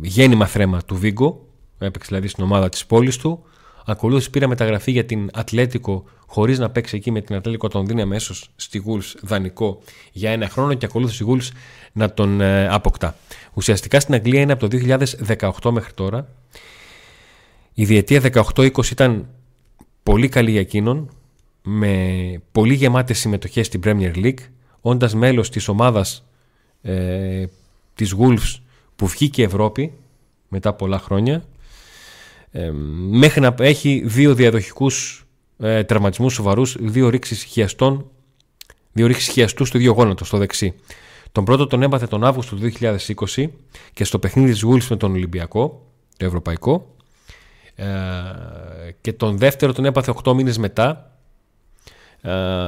γέννημα θρέμα του Βίγκο, έπαιξε δηλαδή στην ομάδα της πόλης του, ακολούθησε πήρα μεταγραφή για την Ατλέτικο χωρίς να παίξει εκεί με την Ατλέτικο, τον δίνει αμέσως στη Wolves δανεικό για ένα χρόνο και ακολούθησε η Wolves να τον αποκτά. Ουσιαστικά στην Αγγλία είναι από το 2018 μέχρι τώρα. Η διετία 18-20 ήταν πολύ καλή για εκείνον, με πολύ γεμάτες συμμετοχές στην Premier League, όντας μέλος της ομάδας της Wolves που βγήκε Ευρώπη μετά πολλά χρόνια, μέχρι να έχει 2 διαδοχικούς τραυματισμούς σοβαρούς, 2 ρίξεις χιαστούς στο ίδιο γόνατο, στο δεξί. Τον πρώτο τον έπαθε τον Αύγουστο του 2020 και στο παιχνίδι της Wolves με τον Ολυμπιακό, το ευρωπαϊκό, και τον δεύτερο τον έπαθε 8 μήνες μετά,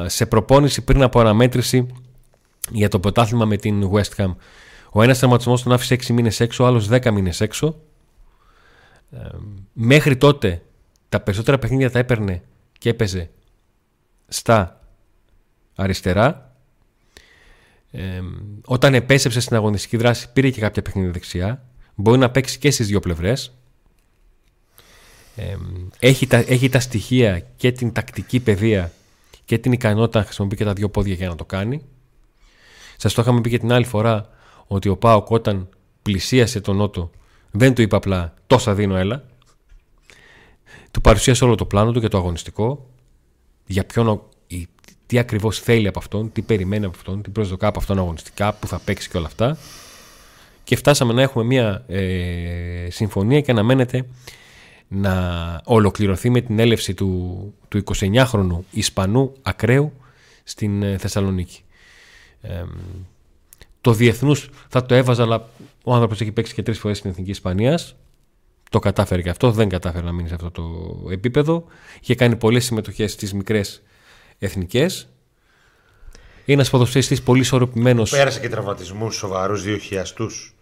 σε προπόνηση πριν από αναμέτρηση για το πρωτάθλημα με την West Ham. Ο ένας τραυματισμός τον άφησε 6 μήνες έξω, ο άλλος 10 μήνες έξω. Μέχρι τότε τα περισσότερα παιχνίδια τα έπαιρνε και έπαιζε στα αριστερά. Όταν επέστρεψε στην αγωνιστική δράση πήρε και κάποια παιχνίδια δεξιά. Μπορεί να παίξει και στις δύο πλευρές. Έχει τα στοιχεία και την τακτική παιδεία και την ικανότητα να χρησιμοποιεί και τα δύο πόδια για να το κάνει. Σας το είχαμε πει και την άλλη φορά ότι ο ΠΑΟΚ όταν πλησίασε τον Νότο δεν του είπα απλά τόσα δίνω έλα. Του παρουσίασε όλο το πλάνο του και το αγωνιστικό. Για ποιον, τι ακριβώς θέλει από αυτόν, τι περιμένει από αυτόν, τι προσδοκά από αυτόν αγωνιστικά, που θα παίξει και όλα αυτά. Και φτάσαμε να έχουμε μια συμφωνία και αναμένεται να ολοκληρωθεί με την έλευση του 29χρονου Ισπανού ακραίου στην Θεσσαλονίκη. Το διεθνούς θα το έβαζα, αλλά ο άνθρωπος έχει παίξει και 3 φορές στην Εθνική Ισπανίας. Το κατάφερε και αυτό, δεν κατάφερε να μείνει σε αυτό το επίπεδο. Είχε κάνει πολλές συμμετοχές στις μικρές εθνικές. Είναι ένας ποδοσφαιριστής πολύ ισορροπημένος. Πέρασε και τραυματισμούς σοβαρούς, 2 χιαστούς.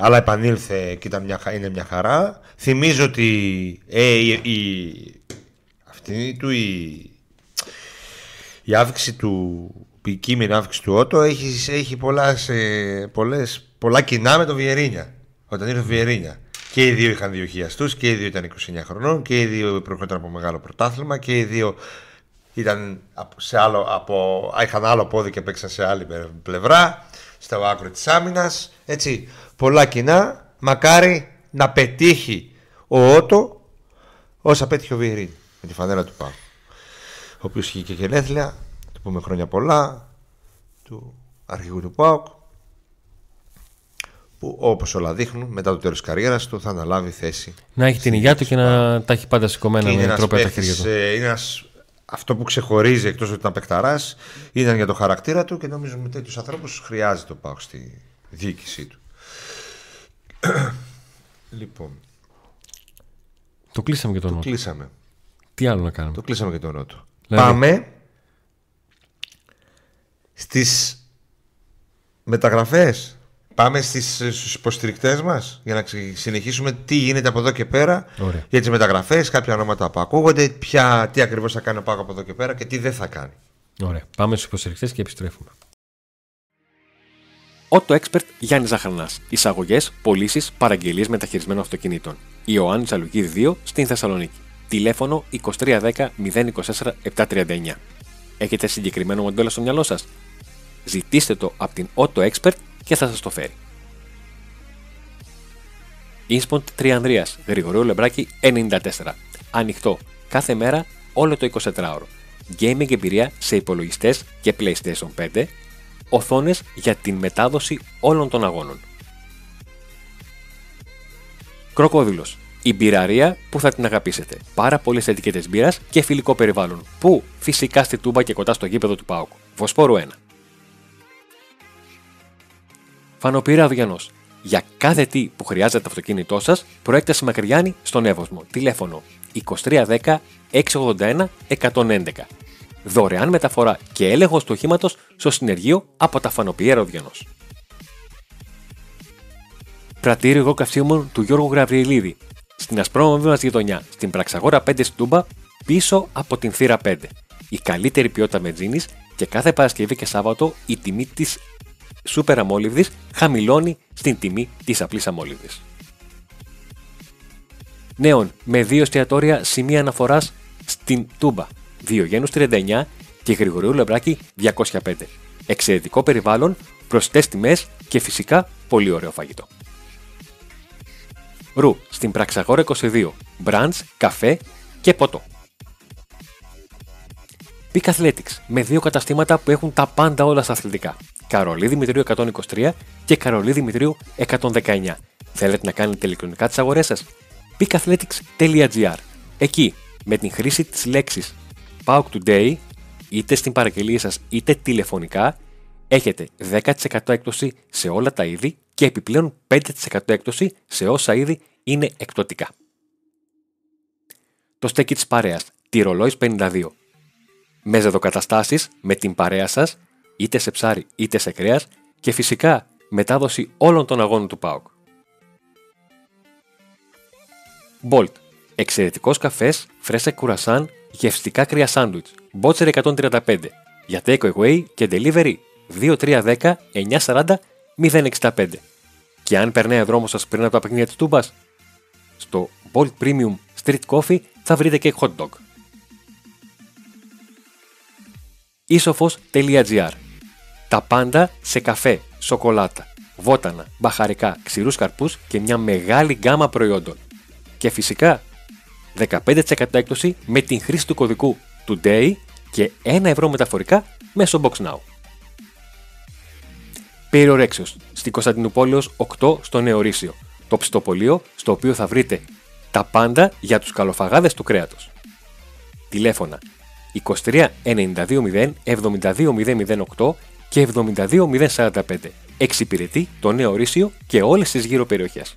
Αλλά επανήλθε και είναι μια χαρά. Θυμίζω ότι η αύξηση του. Η κείμενη αύξηση του Ότο έχει πολλά κοινά με τον Vieirinha. Όταν ήρθε ο Vieirinha. Και οι δύο είχαν 2 χιαστούς, και οι δύο ήταν 29 χρονών, και οι δύο προερχόταν από μεγάλο πρωτάθλημα, και οι δύο ήταν είχαν άλλο πόδι και παίξαν σε άλλη πλευρά, στο άκρο της άμυνας. Έτσι, πολλά κοινά. Μακάρι να πετύχει ο Ότο όσα πέτυχε ο Vieirinha με τη φανέλα του ΠΑΟΚ. Ο οποίος είχε και γενέθλια. Πούμε χρόνια πολλά του αρχηγού του ΠΑΟΚ, που όπως όλα δείχνουν μετά το τέλος της καριέρας του θα αναλάβει θέση. Να έχει την υγεία του και να τα έχει πάντα σηκωμένα με τρόπια τα χέρια του. Αυτό που ξεχωρίζει εκτός ότι ήταν παικταράς ήταν για το χαρακτήρα του, και νομίζω με τέτοιους ανθρώπους χρειάζεται ο ΠΑΟΚ στη διοίκησή του. Λοιπόν, το κλείσαμε και τον Νότο. Τι άλλο να κάνουμε. Το κλείσαμε και τον Νότο. Πάμε στις μεταγραφές. Πάμε στους υποστηρικτές μας για να συνεχίσουμε τι γίνεται από εδώ και πέρα. Ωραία. Για τις μεταγραφές, κάποια ονόματα που ακούγονται, τι ακριβώς θα κάνει ο ΠΑΟΚ από εδώ και πέρα και τι δεν θα κάνει. Ωραία. Πάμε στους υποστηρικτές και επιστρέφουμε. Auto Expert Γιάννη Ζαχαρνάς. Εισαγωγές, πωλήσεις, παραγγελίες μεταχειρισμένων αυτοκινήτων. Ιωάννη Τσαλουγίδη 2 στην Θεσσαλονίκη. Τηλέφωνο 2310 024 739. Έχετε συγκεκριμένο μοντέλο στο μυαλό σας? Ζητήστε το από την Auto Expert και θα σας το φέρει. InSpot 3 Ανδρείας, Γρηγορείου Λεμπράκη 94. Ανοιχτό κάθε μέρα όλο το 24ωρο. Gaming εμπειρία σε υπολογιστές και PlayStation 5. Οθόνες για την μετάδοση όλων των αγώνων. Κροκόδυλος. Η μπειραρία που θα την αγαπήσετε. Πάρα πολλές ετικέτες μπύρας και φιλικό περιβάλλον. Που φυσικά στη Τούμπα και κοντά στο γήπεδο του ΠΑΟΚ. Βοσπόρου 1. Φανοπύρα Αυγιανός. Για κάθε τι που χρειάζεται το αυτοκίνητό σας, προέκταση Μακριγιάννη στον Εύωσμο. Τηλέφωνο 2310 681 111. Δωρεάν μεταφορά και έλεγχος του οχήματος στο συνεργείο από τα Φανοπύρα Αυγιανός. Πρατήριο καυσίμων του Γιώργου Γαβριελίδη, στην ασπρόμαυρη μας γειτονιά, στην Πραξαγόρα 5 στην Τούμπα, πίσω από την θύρα 5. Η καλύτερη ποιότητα βενζίνης και κάθε Παρασκευή και Σάββατο η τιμή της σούπερ αμόλυβδης χαμηλώνει στην τιμή της απλής αμόλυβδης. Νέον, με δύο εστιατόρια σημεία αναφοράς στην Τούμπα, Διογένους 39 και Γρηγορίου Λεμπράκη 205. Εξαιρετικό περιβάλλον, προσιτές τιμές και φυσικά πολύ ωραίο φαγητό. Ρου, στην Πραξαγόρα 22, μπραντς, καφέ και ποτό. Peak Athletics, με δύο καταστήματα που έχουν τα πάντα όλα στα αθλητικά. Καρολί Δημητρίου 123 και Καρολί Δημητρίου 119. Θέλετε να κάνετε ηλεκτρονικά τις αγορές σας? peakathletics.gr. Εκεί, με την χρήση της λέξης Pack to Day, είτε στην παραγγελία σας είτε τηλεφωνικά, έχετε 10% έκπτωση σε όλα τα είδη και επιπλέον 5% έκπτωση σε όσα είδη είναι εκπτωτικά. Το στέκι της παρέας, τη Ρολόης 52. Με ζεδοκαταστάσεις με την παρέα σας, είτε σε ψάρι είτε σε κρέας και φυσικά μετάδοση όλων των αγώνων του ΠΑΟΚ. Bolt. Εξαιρετικός καφές, φρέσα κουρασάν, γευστικά κρύα σάντουιτς. Μπότσερ 135. Για take away και delivery 2310 940 065. Και αν περνάει ο δρόμος σας πριν από τα παιχνίδια της Τούμπας, στο Bolt Premium Street Coffee θα βρείτε και hot dog. Isofos.gr. Τα πάντα σε καφέ, σοκολάτα, βότανα, μπαχαρικά, ξηρούς καρπούς και μια μεγάλη γκάμα προϊόντων. Και φυσικά 15% έκπτωση με την χρήση του κωδικού TODAY και 1 ευρώ μεταφορικά μέσω BoxNow. Περιορέξεως, στην Κωνσταντινούπολεως 8 στο Νεορίσιο, το ψητοπωλείο στο οποίο θα βρείτε τα πάντα για τους καλοφαγάδες του κρέατος. Τηλέφωνα 23 920 72008 και 72045. Εξυπηρετεί το Νεορίσιο και όλες τις γύρω περιοχές.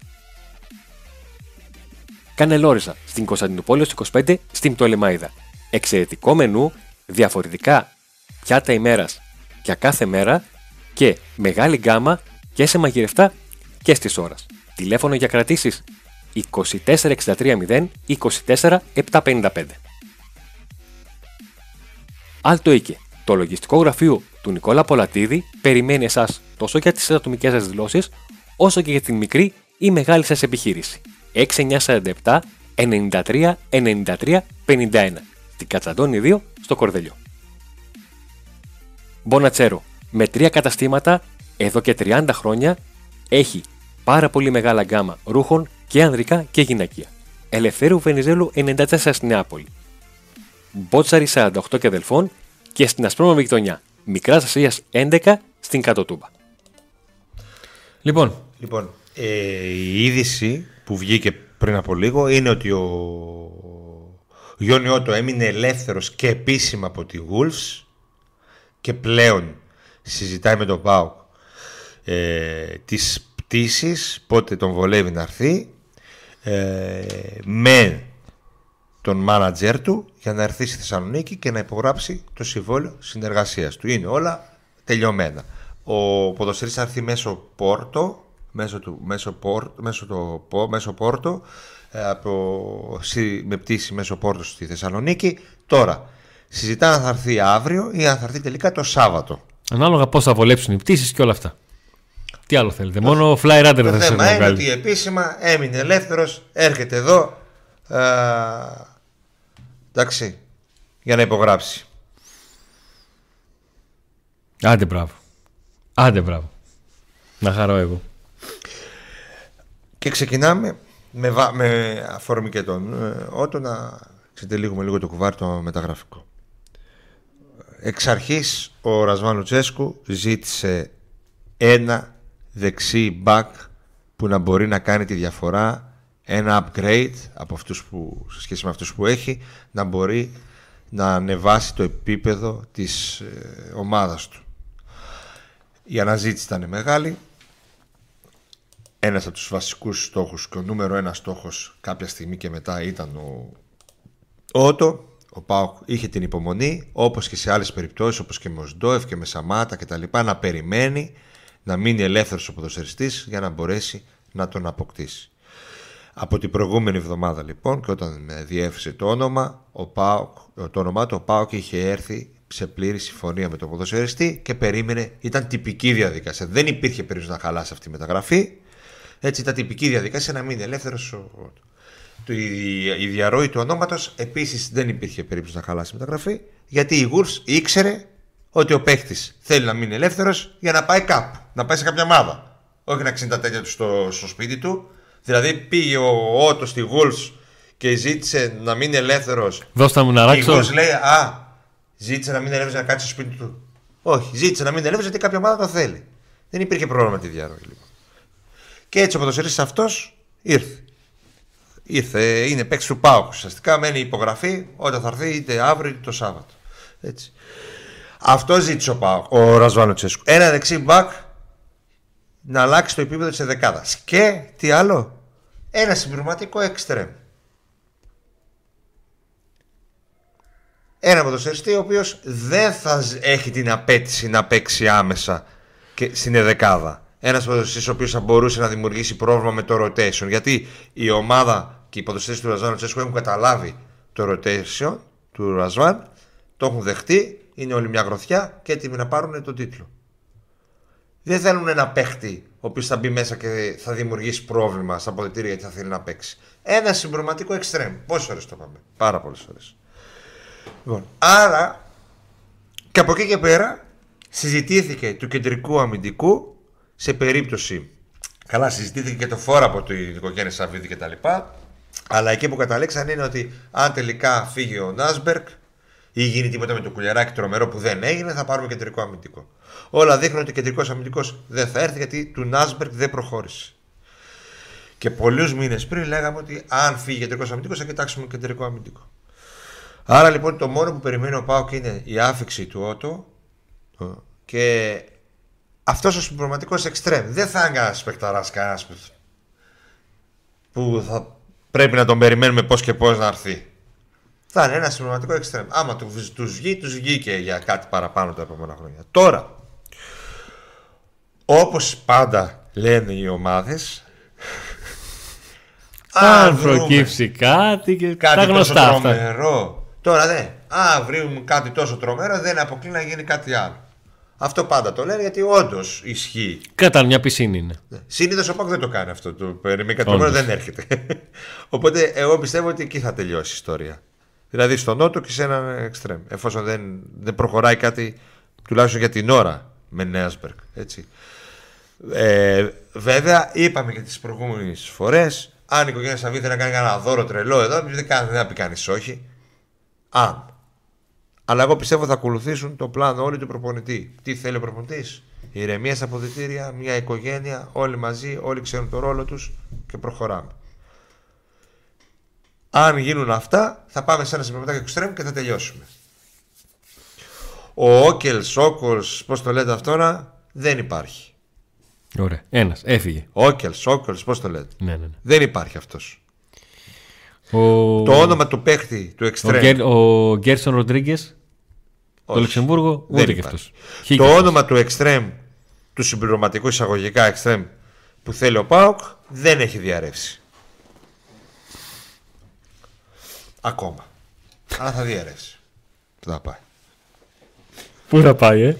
Κανελόριζα, στην Κωνσταντινούπολεως 25 στην Πτολεμαΐδα. Εξαιρετικό μενού, διαφορετικά πιάτα ημέρας για κάθε μέρα και μεγάλη γκάμα και σε μαγειρευτά και στις ώρες. Τηλέφωνο για κρατήσεις 24 630 24 755. Alto Ike, το λογιστικό γραφείο του Νικόλα Πολατίδη περιμένει εσάς τόσο για τις ατομικές σας δηλώσεις όσο και για την μικρή ή μεγάλη σας επιχείρηση. 6947 93 93 51 στην Κατσαντώνη 2 στο Κορδελιό. Μπονατσέρο, με τρία καταστήματα εδώ και 30 χρόνια έχει πάρα πολύ μεγάλα γκάμα ρούχων και ανδρικά και γυναικεία. Ελευθέρου Βενιζέλου 94 στην Νεάπολη. Μπότσαρη 48 και Δελφών και στην ασπρόμαυρη γειτονιά, Μικράς Ασίας 11 στην Κάτω Τούμπα. Λοιπόν, η είδηση που βγήκε πριν από λίγο είναι ότι ο Johnny Otto έμεινε ελεύθερος και επίσημα από τη Wolves και πλέον συζητάει με τον ΠΑΟΚ τις πτήσεις, πότε τον βολεύει να έρθει με τον μάνατζερ του για να έρθει στη Θεσσαλονίκη και να υπογράψει το συμβόλαιο συνεργασίας του. Είναι όλα τελειωμένα. Ο ποδοσφαιριστής θα έρθει μέσω Πόρτο, με πτήση μέσω Πόρτο στη Θεσσαλονίκη. Τώρα συζητάμε αν θα έρθει αύριο ή αν θα έρθει τελικά το Σάββατο. Ανάλογα πώς θα βολέψουν οι πτήσεις και όλα αυτά. Τι άλλο θέλετε, μόνο fly rider θα σας βγάλει. Το θέμα είναι ότι επίσημα έμεινε ελεύθερος, έρχεται εδώ εντάξει, για να υπογράψει. Άντε μπράβο. Να χαρώ εγώ. Και ξεκινάμε με αφορμή και τον Ότο να ξετυλίγουμε λίγο το κουβάρι το μεταγραφικό. Εξ αρχής ο Ρασβάν Λουτσέσκου ζήτησε ένα δεξί μπακ που να μπορεί να κάνει τη διαφορά, ένα upgrade από αυτούς που, σε σχέση με αυτούς που έχει, να μπορεί να ανεβάσει το επίπεδο της ομάδας του. Η αναζήτηση ήταν μεγάλη. Ένας από τους βασικούς στόχους και ο νούμερο ένας στόχος κάποια στιγμή και μετά ήταν ο Ότο. Ο ΠΑΟΚ είχε την υπομονή, όπως και σε άλλες περιπτώσεις, όπως και με ο Σντόεφ και με Σαμάτα κτλ, να περιμένει να μείνει ελεύθερος ο ποδοσφαιριστής για να μπορέσει να τον αποκτήσει. Από την προηγούμενη εβδομάδα λοιπόν, και όταν διέφυσε το όνομα, το όνομά του, ο ΠΑΟΚ είχε έρθει σε πλήρη συμφωνία με τον ποδοσφαιριστή και περίμενε, ήταν τυπική διαδικασία. Δεν υπήρχε περίπτωση να χαλάσει αυτή η μεταγραφή. Έτσι ήταν τυπική διαδικασία να μείνει ελεύθερος. Η διαρροή του ονόματος επίσης δεν υπήρχε περίπτωση να χαλάσει η μεταγραφή, γιατί η Wolves ήξερε ότι ο παίχτης θέλει να μείνει ελεύθερος για να πάει κάπου, να πάει σε κάποια ομάδα. Όχι να ξύνει τα τέτοια του στο σπίτι του. Δηλαδή πήγε ο Ότο στη Wolves και ζήτησε να μείνει ελεύθερος. Δώστα μου να ράξω. Η Wolves λέει, α, ζήτησε να μείνει ελεύθερος να κάτσει στο σπίτι του. Όχι, ζήτησε να μείνει ελεύθερος γιατί κάποια ομάδα το θέλει. Δεν υπήρχε πρόβλημα με τη διαρροή λοιπόν. Και έτσι ο ποδοσφαιριστής αυτός ήρθε. Είναι παίκτης του ΠΑΟΚ. Ουσιαστικά μένει η υπογραφή όταν θα έρθει, είτε αύριο είτε το Σάββατο. Έτσι. Αυτό ζήτησε ο ΠΑΟΚ, ο Ρασβάν Λουτσέσκου. Ένα δεξί μπακ να αλλάξει το επίπεδο της ενδεκάδας. Και τι άλλο, ένα συμπληρωματικό εξτρέμ. Ένα ποδοσφαιριστή ο οποίος δεν θα έχει την απέτηση να παίξει άμεσα και στην ενδεκάδα. Ένας ποδοσφαιριστής ο οποίος θα μπορούσε να δημιουργήσει πρόβλημα με το rotation. Γιατί η ομάδα και οι ποδοσφαιριστές του Ρασβάν Λουτσέσκου έχουν καταλάβει το rotation του Ρασβάν, το έχουν δεχτεί, είναι όλη μια γροθιά και έτοιμοι να πάρουν τον τίτλο. Δεν θέλουν ένα παίχτη ο οποίος θα μπει μέσα και θα δημιουργήσει πρόβλημα στα αποδυτήρια γιατί θα θέλει να παίξει. Ένα συμπληρωματικό εξτρέμ. Πόσες φορές το πάμε? Πάρα πολλές φορές. Λοιπόν, άρα και από εκεί και πέρα συζητήθηκε του κεντρικού αμυντικού σε περίπτωση. Καλά, συζητήθηκε και το φόρο από την οικογένεια Σαββίδη και τα λοιπά. Αλλά εκεί που καταλήξαν είναι ότι αν τελικά φύγει ο Nassberg ή γίνει τίποτα με το Κουλιεράκη τρομερό που δεν έγινε, θα πάρουμε κεντρικό αμυντικό. Όλα δείχνουν ότι ο κεντρικός αμυντικός δεν θα έρθει γιατί του Nassberg δεν προχώρησε. Και πολλούς μήνες πριν λέγαμε ότι αν φύγει κεντρικός αμυντικός θα κοιτάξουμε κεντρικό αμυντικό. Άρα λοιπόν το μόνο που περιμένει ο ΠΑΟΚ είναι η άφηξη του Ότο και αυτός ο συμπληρωματικός εξτρέμ. Δεν θα είναι κανένας παιχταράς, κανένας που θα πρέπει να τον περιμένουμε πώς και πώς να έρθει. Θα είναι ένα συμπληρωματικό εξτρέμ. Άμα τους βγήκε για κάτι παραπάνω τα επόμενα χρόνια. Τώρα, όπως πάντα λένε οι ομάδες, αν προκύψει κάτι και κάτι τόσο τρομερό. Τώρα ναι, αν βρούμε κάτι τόσο τρομερό, δεν αποκλεί να γίνει κάτι άλλο. Αυτό πάντα το λένε γιατί όντως ισχύει. Κατά μια πισίνη είναι. Συνήθως ο ΠΑΟΚ δεν το κάνει αυτό. Το περιμένει κάτι τρομερό, δεν έρχεται. Οπότε εγώ πιστεύω ότι εκεί θα τελειώσει η ιστορία. Δηλαδή στον Νότο και σε έναν εξτρέμ. Εφόσον δεν προχωράει κάτι, τουλάχιστον για την ώρα, με Nassberg. Έτσι. Βέβαια, είπαμε και τις προηγούμενες φορές, αν η οικογένεια Σαββίδη θέλει να κάνει κανένα δώρο τρελό εδώ, δεν θα πει κανείς όχι. Αν. Αλλά εγώ πιστεύω θα ακολουθήσουν το πλάνο όλοι του προπονητή. Τι θέλει ο προπονητής? Ηρεμία στα αποδυτήρια, μια οικογένεια, όλοι μαζί, όλοι ξέρουν το ρόλο τους και προχωράμε. Αν γίνουν αυτά, θα πάμε σε ένα συμπληρωματικό εξτρέμ και θα τελειώσουμε. Ο Όκελς, πώς το λέτε αυτό να, δεν υπάρχει. Ωραία. Ένας, έφυγε. Όκελς, πώς το λέτε. Ναι. Δεν υπάρχει αυτός. Το όνομα του παίχτη του εξτρέμ. Ο Γκέρσον Ροντρίγκες, το Λουξεμβούργο, ούτε και αυτός. Το όνομα του εξτρέμ, του συμπληρωματικού εισαγωγικά εξτρέμ που θέλει ο ΠΑΟΚ, δεν έχει διαρρεύσει. Ακόμα. Αλλά θα διαιρέσει. Πού θα πάει?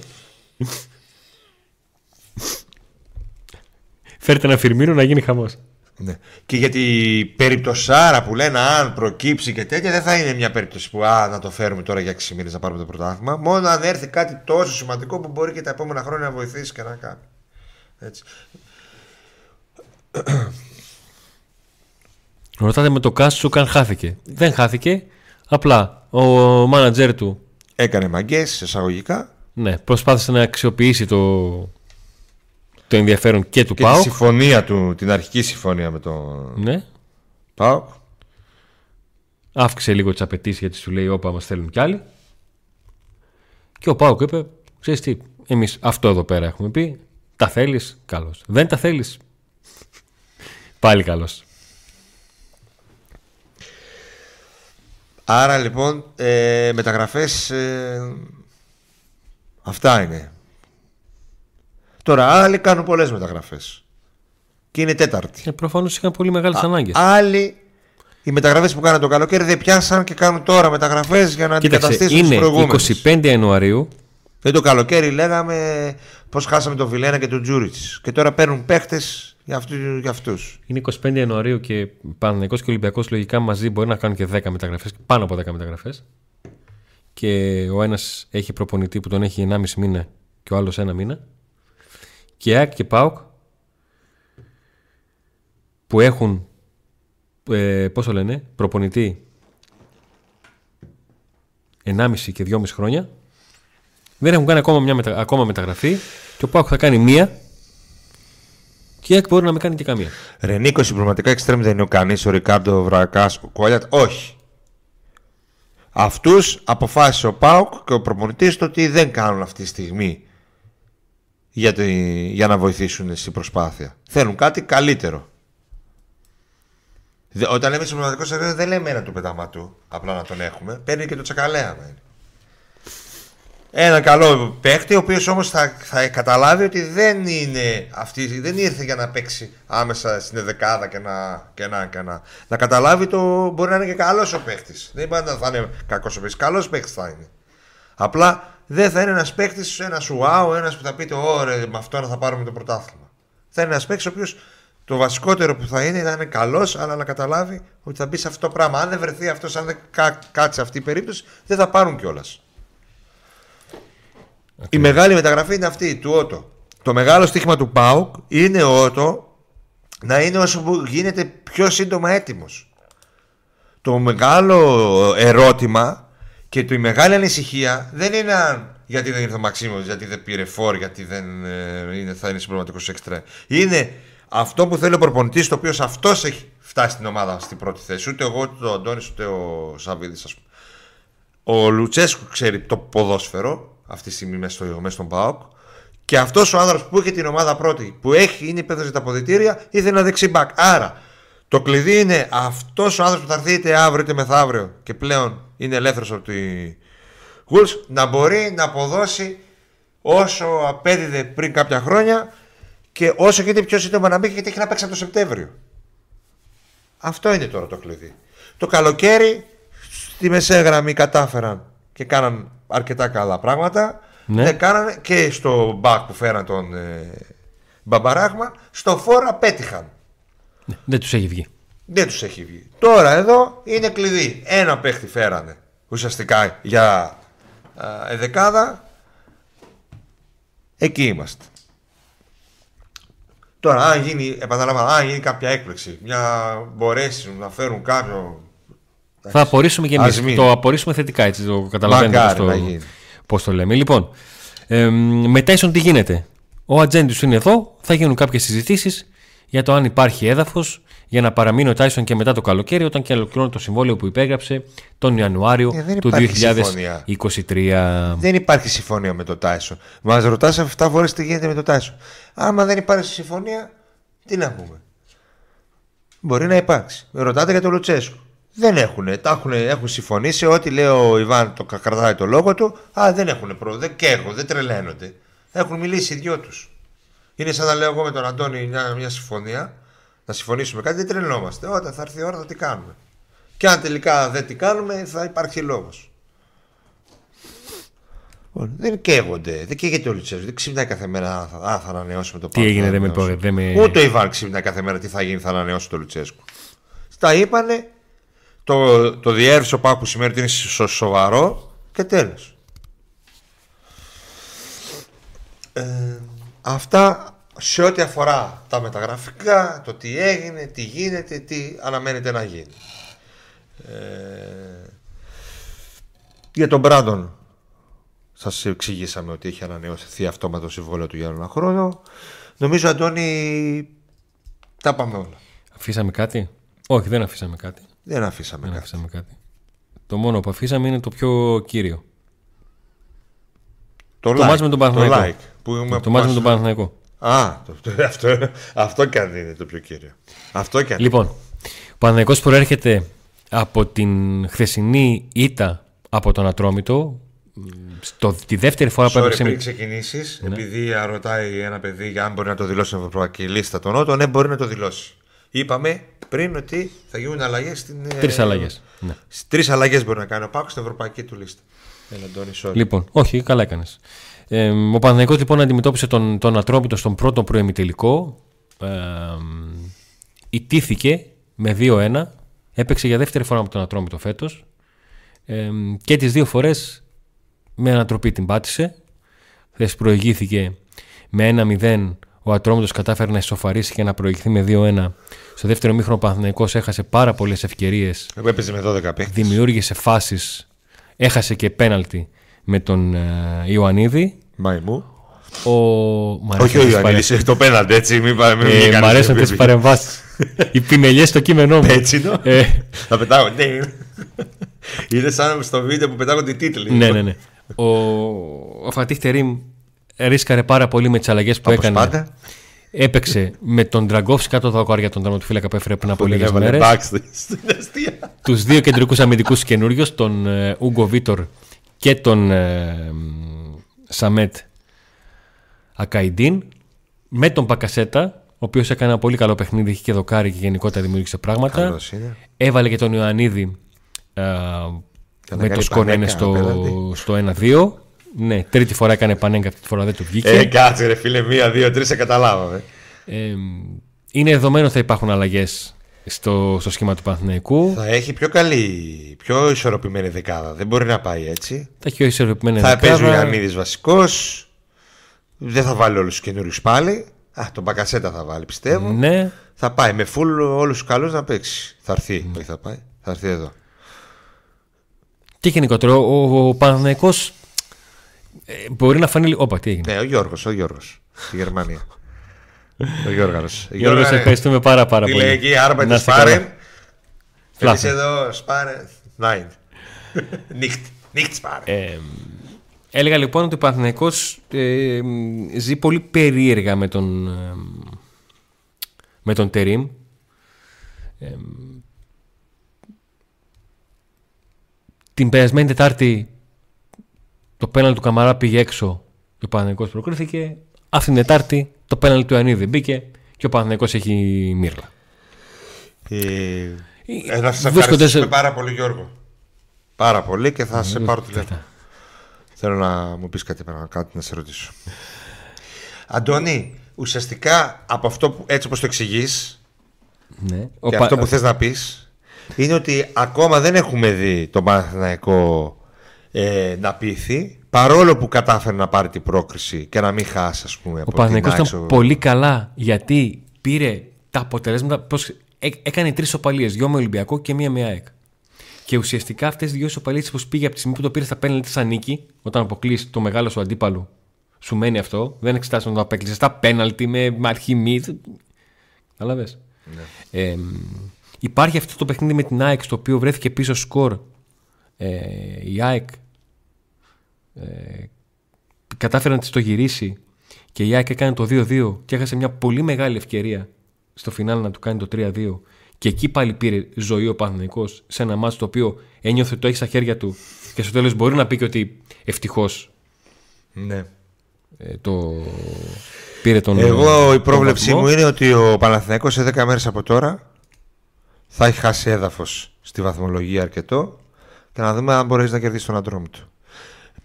Φέρτε ένα Φιρμίνο να γίνει χαμός. Ναι. Και για την περιπτωσάρα που λένε αν προκύψει και τέτοια, δεν θα είναι μια περίπτωση που να το φέρουμε τώρα για 6 μήνες να πάρουμε το πρωτάθλημα. Μόνο αν έρθει κάτι τόσο σημαντικό που μπορεί και τα επόμενα χρόνια να βοηθήσει και να κάνει. Έτσι. Ρωτάτε με το Κάστσουκ αν χάθηκε. Δεν χάθηκε. Απλά ο μάνατζερ του έκανε μαγκές, εισαγωγικά. Ναι, προσπάθησε να αξιοποιήσει το ενδιαφέρον και του ΠΑΟΚ. Και τη συμφωνία του, την αρχική συμφωνία με τον ΠΑΟΚ. Αύξησε λίγο τις απαιτήσεις γιατί σου λέει όπα μας θέλουν κι άλλοι. Και ο ΠΑΟΚ είπε, ξέρεις τι, εμείς αυτό εδώ πέρα έχουμε πει. Τα θέλεις, καλώς. Δεν τα θέλεις, πάλι καλώς. Άρα λοιπόν μεταγραφές αυτά είναι. Τώρα άλλοι κάνουν πολλές μεταγραφές. και είναι τέταρτη. Προφανώς είχαν πολύ μεγάλες ανάγκες. Άλλοι, οι μεταγραφές που κάνανε το καλοκαίρι δεν πιάσαν και κάνουν τώρα μεταγραφές για να αντικαταστήσουν τις προηγούμενες. Είναι 25 Ιανουαρίου. Και το καλοκαίρι λέγαμε πώς χάσαμε τον Βιλένα και τον Τζούριτς. Και τώρα παίρνουν παίχτες για αυτούς. Είναι 25 Ιανουαρίου και Παναθηναϊκός και Ολυμπιακός λογικά μαζί μπορεί να κάνουν και 10 μεταγραφές, πάνω από 10 μεταγραφές. Και ο ένας έχει προπονητή που τον έχει 1,5 μήνα και ο άλλος ένα μήνα. Και ΑΕΚ και ΠΑΟΚ που έχουν προπονητή 1,5 και 2,5 χρόνια. Δεν έχουν κάνει ακόμα μια μεταγραφή και ο ΠΑΟΚ θα κάνει μία και η ΑΕΚ μπορεί να μην κάνει και καμία. Ρε Νίκο, συμπληρωματικά εξτρέμ δεν είναι ο κανείς, ο Ρικάρντο, ο Βρακάς, ο Κόλιατ, όχι. Αυτούς αποφάσισε ο ΠΑΟΚ και ο προπονητής το ότι δεν κάνουν αυτή τη στιγμή για να βοηθήσουν στην προσπάθεια. Θέλουν κάτι καλύτερο. Όταν λέμε συμπληρωματικό εξτρέμ δεν λέμε ένα του πεταματού, απλά να τον έχουμε. Παίρνει και το τσακαλέα. Ένα καλό παίκτη, ο οποίος όμως θα καταλάβει ότι δεν είναι αυτή, δεν ήρθε για να παίξει άμεσα στην δεκάδα και να καταλάβει το. Μπορεί να είναι και καλός ο παίκτης. Δεν πάντα θα είναι κακός ο παίκτης. Καλός παίκτης θα είναι. Απλά δεν θα είναι ένας παίκτης, ένας ουάου, ένας που θα πείτε ωραία, με αυτόν θα πάρουμε το πρωτάθλημα. Θα είναι ένας παίκτης ο οποίος το βασικότερο που θα είναι καλός, αλλά να καταλάβει ότι θα μπει σε αυτό το πράγμα. Αν δεν βρεθεί αυτός, αν δεν κάτσει αυτή η περίπτωση, δεν θα πάρουν κιόλας. Η μεγάλη μεταγραφή είναι αυτή του Ότο. Το μεγάλο στίχημα του ΠΑΟΚ είναι ο Ότο να είναι όσο που γίνεται πιο σύντομα έτοιμος. Το μεγάλο ερώτημα και η μεγάλη ανησυχία δεν είναι γιατί δεν ήρθε ο Μαξίμοβιτς, γιατί δεν πήρε φόρ, γιατί δεν θα είναι συμπληρωματικός εξτρέμ. Είναι αυτό που θέλει ο προπονητής, το οποίο αυτός έχει φτάσει στην ομάδα στην πρώτη θέση. Ούτε εγώ, ούτε ο Αντώνης, ούτε ο Σαββίδης, ας πούμε. Ο Λουτσέσκου ξέρει το ποδόσφαιρο. Αυτή τη στιγμή μέσα στον ΠΑΟΚ. Και αυτός ο άνδρας που είχε την ομάδα πρώτη, που είναι υπεύθυνος για τα αποδυτήρια, ήθελε ένα δεξί μπακ. Άρα το κλειδί είναι αυτός ο άνδρας που θα έρθει είτε αύριο είτε μεθαύριο και πλέον είναι ελεύθερος από τη Wolves, να μπορεί να αποδώσει όσο απέδιδε πριν κάποια χρόνια και όσο γίνεται πιο σύντομα να μπήκε, γιατί έχει να παίξει από το Σεπτέμβριο. Αυτό είναι τώρα το κλειδί. Το καλοκαίρι στη μεσαία γραμμή κατάφεραν και κάναν αρκετά καλά πράγματα, ναι. Δεν κάνανε και στο μπακ που φέραν τον Μπαμπαράχμα. Στο φόρα πέτυχαν, ναι. Δεν τους έχει βγει. Τώρα εδώ είναι κλειδί. Ένα παίχτη φέρανε ουσιαστικά για δεκάδα. Εκεί είμαστε. Τώρα αν γίνει, επαναλαμβάνω, αν γίνει κάποια έκπληξη, μια μπορέσουν να φέρουν κάποιο, θα απορρίσουμε και εμείς. Το απορρίσουμε θετικά, έτσι το καταλαβαίνετε πώς το λέμε. Λοιπόν, μετά ίσον τι γίνεται. Ο ατζέντης είναι εδώ, θα γίνουν κάποιες συζητήσεις για το αν υπάρχει έδαφος για να παραμείνει ο Τάισον και μετά το καλοκαίρι, όταν και ολοκληρώνει το συμβόλαιο που υπέγραψε τον Ιανουάριο του 2023. Συμφωνία. Δεν υπάρχει συμφωνία με τον Τάισον. Μας ρωτάς 7 φορές τι γίνεται με τον Τάισον. Άμα δεν υπάρχει συμφωνία, τι να πούμε. Μπορεί να υπάρξει. Ρωτάτε για τον Λουτσέσκου. Δεν έχουν συμφωνήσει. Ό,τι λέει ο Ιβάν το κρατάει το λόγο του. Α, δεν έχουν πρόβλημα. Δεν τρελαίνονται. Έχουν μιλήσει οι δυο τους. Είναι σαν να λέω εγώ με τον Αντώνη μια συμφωνία. Να συμφωνήσουμε κάτι. Δεν τρελόμαστε. Όταν θα έρθει η ώρα θα τι κάνουμε. Και αν τελικά δεν τι κάνουμε, θα υπάρχει λόγος. Δεν καίγονται. Δεν καίγεται ο Λουτσέσκου. Δεν ξυπνάει κάθε μέρα. Α, θα ανανεώσουμε το πράγμα. Τι έγινε, ούτε ο Ιβάν ξυπνάει κάθε μέρα. Τι θα γίνει, θα ανανεώσει το Λουτσέσκου. Τα είπανε. Το διέρευσε ο ΠΑΟΚ, που σημαίνει ότι είναι σοβαρό και τέλος. Αυτά σε ό,τι αφορά τα μεταγραφικά, το τι έγινε, τι γίνεται, τι αναμένεται να γίνει. Για τον Brandon σας εξηγήσαμε ότι είχε ανανεωθεί αυτόματο συμβόλαιο του για ένα χρόνο. Νομίζω, Αντώνη, τα πάμε όλα. Αφήσαμε κάτι? Όχι, δεν αφήσαμε κάτι. Δεν αφήσαμε κάτι. Το μόνο που αφήσαμε είναι το πιο κύριο. Το like, μάτς με τον Παναθηναϊκό. Το μάτς με τον Παναθηναϊκό. Α, αυτό και αν είναι το πιο κύριο. Λοιπόν, ο Παναθηναϊκός προέρχεται από την χθεσινή ήττα από τον Ατρόμητο Τη δεύτερη φορά που έπαιξε. Πριν ξεκινήσεις, επειδή ρωτάει ένα παιδί για αν μπορεί να το δηλώσει η Ευρωπαϊκή Λίστα των Νότων, ναι, μπορεί να το δηλώσει. Είπαμε πριν ότι θα γίνουν αλλαγές στην. Τρεις αλλαγές. Ναι. Τρεις αλλαγές μπορεί να κάνει ο ΠΑΟΚ στην Ευρωπαϊκή του Λίστα. Λοιπόν, όχι, καλά έκανες. Ο Παναθηναϊκός λοιπόν αντιμετώπισε τον Ατρόμητο στον πρώτο προημιτελικό. Ιτήθηκε με 2-1. Έπαιξε για δεύτερη φορά με τον Ατρόμητο φέτος. Και τις δύο φορές με ανατροπή την πάτησε. Χθες προηγήθηκε με 1-0. Ο Ατρόμητος κατάφερε να ισοφαρίσει και να προηγηθεί με 2-1. Στο δεύτερο μήχρονο ο Παναθηναϊκός έχασε πάρα πολλές ευκαιρίες. Έπαιζε με 12 παίκτες. Δημιούργησε φάσεις. Έχασε και πέναλτι με τον Ιωαννίδη. Μαϊμού. Όχι ο Ιωαννίδης, έχει το πέναλτι έτσι. Μ' αρέσουν αυτές τις παρεμβάσεις. Οι πινελιές στο κείμενό μου. Πέτσινο. Θα πετάω. Είναι σαν στο βίντεο που πετάγονται οι τίτλοι. Ναι. Ο Φατίχ Τερίμ ρίσκαρε πάρα πολύ με τις αλλαγές που έκανε. Πάντα. Έπαιξε με τον Τραγκόφσκι κάτω τα δοκάρια, τον τερματοφύλακα που έφερε πριν από λίγες μέρες. Τους δύο κεντρικούς αμυντικούς καινούριους, τον Ούγκο Βίτορ και τον Σαμέτ Ακαϊντίν. Με τον Μπακασέτα, ο οποίος έκανε ένα πολύ καλό παιχνίδι, είχε και δοκάρι και γενικότερα δημιούργησε πράγματα. Έβαλε και τον Ιωαννίδη με το σκορ στο 1-2. Ναι, τρίτη φορά έκανε πανέγκα, αυτή τη φορά δεν του βγήκε. Κάτσε ρε φίλε, 1, 2, 3, σε καταλάβαμε. Είναι δεδομένο ότι θα υπάρχουν αλλαγές στο σχήμα του Παναθηναϊκού. Θα έχει πιο καλή, πιο ισορροπημένη δεκάδα. Δεν μπορεί να πάει έτσι. Θα έχει πιο ισορροπημένη δεκάδα. Θα παίζει ο Ιωαννίδης βασικός. Δεν θα βάλει όλους τους καινούριους πάλι. Τον Μπακασέτα θα βάλει, πιστεύω. Ναι. Θα πάει με φουλ όλους τους καλούς να παίξει. Θα έρθει. Mm. Θα έρθει εδώ. Και γενικότερα ο Παναθηναϊκός. Μπορεί να φανεί. Όπα, τι έγινε. Ναι, ο Γιώργος. Στη Γερμανία. Ο Γιώργος. Γιώργος, ευχαριστούμε πάρα πολύ. Λέει εκεί, Άρμπα τη Σπάρεν. Εμείς εδώ, Σπάρεν. Νάιν. Νίχτ Σπάρεν. Έλεγα λοιπόν ότι ο Παναθηναϊκός ζει πολύ περίεργα με τον Τερίμ. Την περασμένη Τετάρτη. Το πέναλ του Καμαρά πήγε έξω και ο Παναθηναϊκός προκρίθηκε. Αυτή την Τετάρτη το πέναλ του Ιωαννίδη μπήκε και ο Παναθηναϊκός έχει μύρλα. Να σας ευχαριστήσουμε πάρα πολύ, Γιώργο. Πάρα πολύ, και θα σε πάρω τηλέφωνο. Θέλω να μου πεις κάτι να σε ρωτήσω. Αντώνη, ουσιαστικά από αυτό που, έτσι όπως το εξηγείς, ναι, και αυτό που θες να πεις, είναι ότι ακόμα δεν έχουμε δει τον Παναθηναϊκό να πείθει, παρόλο που κατάφερε να πάρει την πρόκριση και να μην χάσει, ας πούμε. Ο Παναθηναϊκός ήταν πολύ καλά, γιατί πήρε τα αποτελέσματα. Έκανε 3 ισοπαλίες, 2 με Ολυμπιακό και 1 με ΑΕΚ. Και ουσιαστικά αυτές οι 2 ισοπαλίες που πήγε από τη στιγμή που το πήρε στα πέναλτι σαν νίκη, όταν αποκλείσει το μεγάλο σου αντίπαλο, σου μένει αυτό. Δεν εξετάζει να το απέκλεισε. Τα πέναλτι με αρχιμή. Καταλαβες. Ναι. Υπάρχει αυτό το παιχνίδι με την ΑΕΚ, στο οποίο βρέθηκε πίσω σκορ. Η ΑΕΚ κατάφερε να της το γυρίσει και η ΑΕΚ έκανε το 2-2 και έχασε μια πολύ μεγάλη ευκαιρία στο φινάλ να του κάνει το 3-2, και εκεί πάλι πήρε ζωή ο Παναθηναϊκός σε ένα μάτς το οποίο ένιωθε το έχει στα χέρια του, και στο τέλος μπορεί να πει και ότι ευτυχώς, ναι, το πήρε τον. Εγώ η πρόβλεψή μου είναι ότι ο Παναθηναϊκός σε 10 μέρες από τώρα θα έχει χάσει έδαφος στη βαθμολογία αρκετό, και να δούμε αν μπορείς να κερδίσεις τον Ατρόμητο.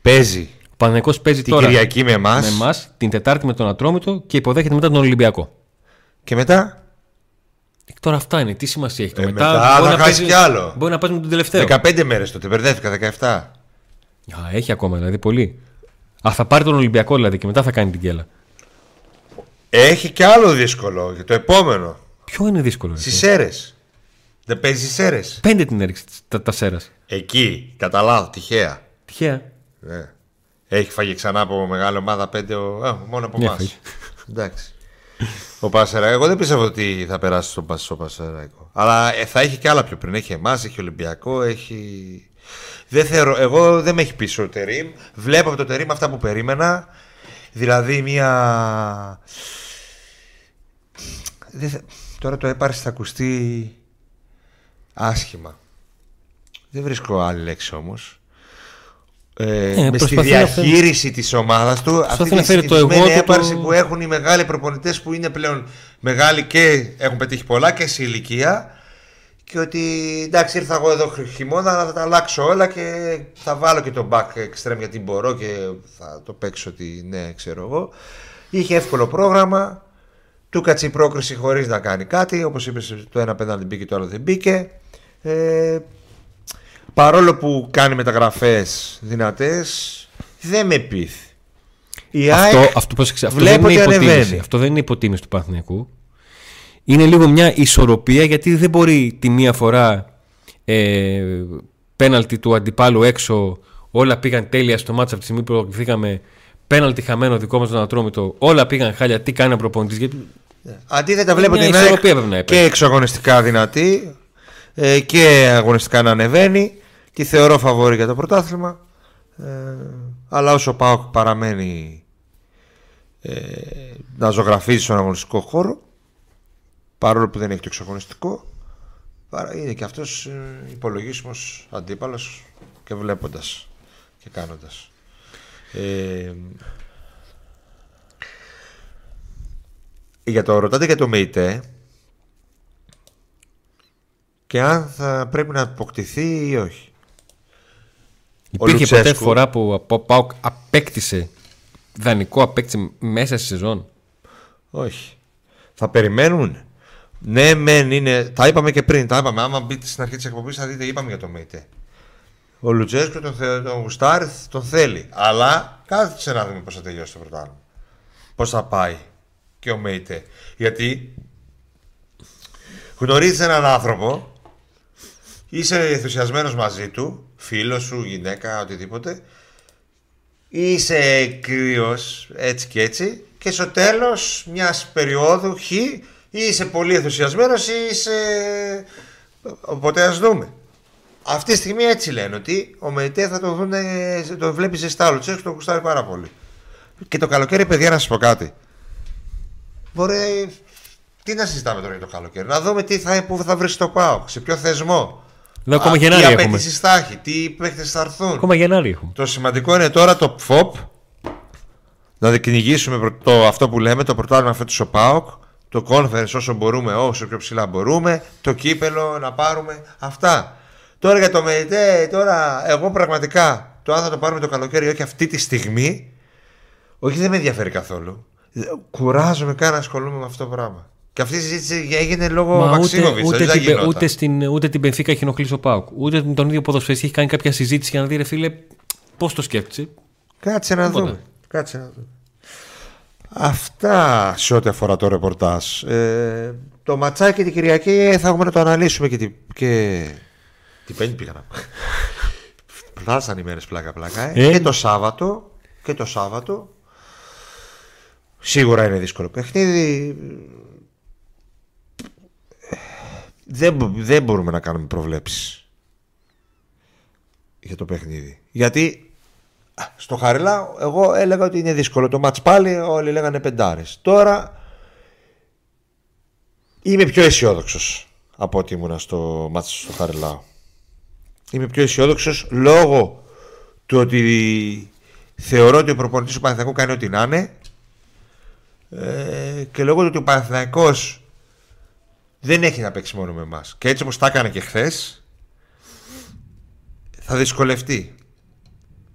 Παίζει. Ο Παναθηναϊκός παίζει την τώρα Κυριακή με εμάς, την Τετάρτη με τον Ατρόμητο, και υποδέχεται μετά τον Ολυμπιακό. Και μετά. Τώρα αυτά είναι. Τι σημασία έχει το μετά. Μετά θα χάσει κι άλλο. Μπορεί να πας με τον τελευταίο. 15 μέρες τότε. Μπερδεύτηκα. 17. Έχει ακόμα δηλαδή πολύ. Θα πάρει τον Ολυμπιακό δηλαδή και μετά θα κάνει την κέλα. Έχει κι άλλο δύσκολο για το επόμενο. Ποιο είναι δύσκολο? Στις Σέρες. Δεν παίζει Σέρες. 5 την έριξε τα Σέρας. Εκεί, κατά λάθος, τυχαία. Ναι. Έχει φάγει ξανά από μεγάλη ομάδα 5. Μόνο από εμάς. Εντάξει. Ο Πανσερραϊκός. Εγώ δεν πιστεύω ότι θα περάσει στον Πανσερραϊκό. Αλλά θα έχει και άλλα πιο πριν. Έχει εμάς, έχει Ολυμπιακό, έχει. Δεν θεωρώ. Εγώ δεν με έχει πείσει ο Τερίμ. Βλέπω από το Τερίμ αυτά που περίμενα. Δηλαδή μια. Τώρα το έπαρση θα ακουστεί άσχημα. Δεν βρίσκω άλλη λέξη όμως. με στη διαχείριση της ομάδας του, αυτή τη συνηθισμένη έπαρση που έχουν οι μεγάλοι προπονητές που είναι πλέον μεγάλοι και έχουν πετύχει πολλά και σε ηλικία, και ότι εντάξει, ήρθα εγώ εδώ χειμώνα, αλλά θα τα αλλάξω όλα και θα βάλω και τον back extreme γιατί μπορώ και θα το παίξω ότι ναι, ξέρω εγώ. Είχε εύκολο πρόγραμμα, του κάτσε η πρόκριση χωρίς να κάνει κάτι, όπως είπες, το ένα πέναλτι μπήκε, το άλλο δεν μπήκε. Παρόλο που κάνει μεταγραφές δυνατές, δεν με πείθει. Αυτό δεν είναι υποτίμηση του Παναθηναϊκού. Είναι λίγο μια ισορροπία, γιατί δεν μπορεί τη μία φορά πέναλτι του αντιπάλου έξω, όλα πήγαν τέλεια στο μάτς από τη στιγμή που προκληθήκαμε, πέναλτι χαμένο δικό μας τον Ατρόμητο, όλα πήγαν χάλια, τι κάνει ο προπονητής. Αντίθετα βλέπω την ΑΕΚ και εξωαγωνιστικά δυνατή και αγωνιστικά να ανεβαίνει, τη θεωρώ φαβόρη για το πρωτάθλημα, αλλά όσο ο ΠΑΟΚ παραμένει να ζωγραφίζει στον αγωνιστικό χώρο, παρόλο που δεν έχει το εξωγωνιστικό, είναι και αυτός υπολογίσιμος αντίπαλος, και βλέποντας και κάνοντας. Ρωτάτε για το Meité και αν θα πρέπει να αποκτηθεί ή όχι. Υπήρχε ποτέ φορά που ο ΠΑΟΚ απέκτησε δανεικό απέκτηση μέσα στη σεζόν? Όχι. Θα περιμένουν. Ναι, μεν είναι. Τα είπαμε και πριν. Τα είπαμε. Άμα μπείτε στην αρχή της εκπομπής θα δείτε, είπαμε για το Meité. Ο Λουτσέσκου τον γουστάρει, τον θέλει. Αλλά κάθισε να δούμε πώς θα τελειώσει το πρωτάθλημα. Πώς θα πάει και ο Meité. Γιατί γνωρίζεις έναν άνθρωπο, είσαι ενθουσιασμένος μαζί του, φίλος σου, γυναίκα, οτιδήποτε, είσαι κρύος έτσι και έτσι, και στο τέλος μιας περίοδου χ είσαι πολύ ενθουσιασμένος, είσαι... Οπότε ας δούμε. Αυτή τη στιγμή έτσι λένε, ότι ο Meité θα τον βλέπει ζεστά, Λουτσέσκου τον κουστάρει πάρα πολύ. Και το καλοκαίρι, παιδιά, να σας πω κάτι. Μπορεί... Τι να συζητάμε τώρα για το καλοκαίρι, να δούμε πού θα βρει το ΠΑΟΚ, σε ποιο θεσμό. Ακόμα Γενάρη έχουμε. Τι απαιτήσεις θα έχει, τι παίχτες θα έρθουν. Ακόμα Γενάρη έχουμε. Το σημαντικό είναι τώρα το ΠΦΟΠ, να κυνηγήσουμε αυτό που λέμε, το πρωτάθλημα φέτος ο ΠΑΟΚ, το conference όσο μπορούμε, όσο πιο ψηλά μπορούμε, το κύπελο να πάρουμε. Αυτά. Τώρα για το Meité, τώρα εγώ πραγματικά το αν θα το πάρουμε το καλοκαίρι, όχι αυτή τη στιγμή, όχι, δεν με ενδιαφέρει καθόλου. Κουράζομαι καν να ασχολούμαι με αυτό το πράγμα. Και αυτή η συζήτηση έγινε λόγω Μαξίμοβιτς. Ούτε την Μπενφίκα έχει ενοχλήσει ο ΠΑΟΚ. Ούτε τον ίδιο ποδοσφαιριστή έχει κάνει κάποια συζήτηση για να δει, ρε φίλε, πώς το σκέφτησε. Κάτσε να δούμε. Αυτά σε ό,τι αφορά το ρεπορτάζ. Το ματσάκι την Κυριακή θα έχουμε να το αναλύσουμε και την Πέμπτη πήγαμε. Φτάσαν οι μέρες πλάκα-πλάκα. Και το Σάββατο. Σίγουρα είναι δύσκολο παιχνίδι. Δεν μπορούμε να κάνουμε προβλέψεις για το παιχνίδι. Γιατί στο Χαριλά εγώ έλεγα ότι είναι δύσκολο το μάτς πάλι, όλοι λέγανε πεντάρες. Τώρα είμαι πιο αισιόδοξος από ότι ήμουνα στο μάτς στο Χαριλά. Είμαι πιο αισιόδοξος λόγω του ότι θεωρώ ότι ο προπονητής του Παναθηναϊκού κάνει ό,τι να είναι, και λόγω του ότι ο Παναθηναϊκός δεν έχει να παίξει μόνο με εμάς. Και έτσι όπως τα έκανε και χθες, θα δυσκολευτεί.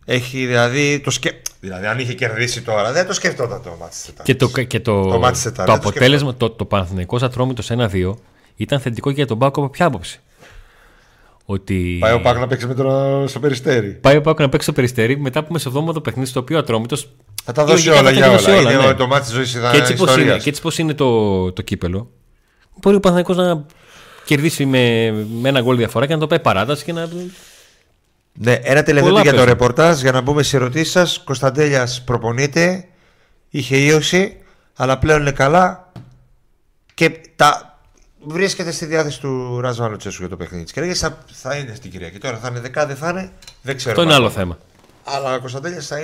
Έχει δηλαδή. Δηλαδή, αν είχε κερδίσει τώρα, δεν το σκεφτόταν το μάτι Τετάρτης. Το αποτέλεσμα, το Παναθηναϊκός Ατρόμητος 1-2, ήταν θετικό και για τον Πάκο από ποια άποψη? Ότι... Πάει ο Πάκο να παίξει στο Περιστέρι. Πάει ο Πάκο να παίξει στο Περιστέρι μετά από μεσοβδόματο παιχνίδι, στο οποίο ο Ατρόμητος θα τα δώσει όλα για όλα. Είναι το μάτι της ζωής. Και έτσι πως είναι το κύπελο, μπορεί ο Παναθηναϊκός να κερδίσει με ένα γκολ διαφορά και να το πάει παράταση και να... Ναι, ένα τελευταίο για το ρεπορτάζ για να μπούμε σε ερωτήσεις σας. Κωνσταντέλιας προπονείται, είχε ίωση, αλλά πλέον είναι καλά και βρίσκεται στη διάθεση του Ραζβάν Λουτσέσκου για το παιχνίδι της Κυριακής. Θα είναι στην Κυριακή. Τώρα θα είναι δεκά, δεν θα είναι, δεν ξέρω. Αυτό είναι άλλο θέμα. Αλλά ο Κωνσταντέλιας θα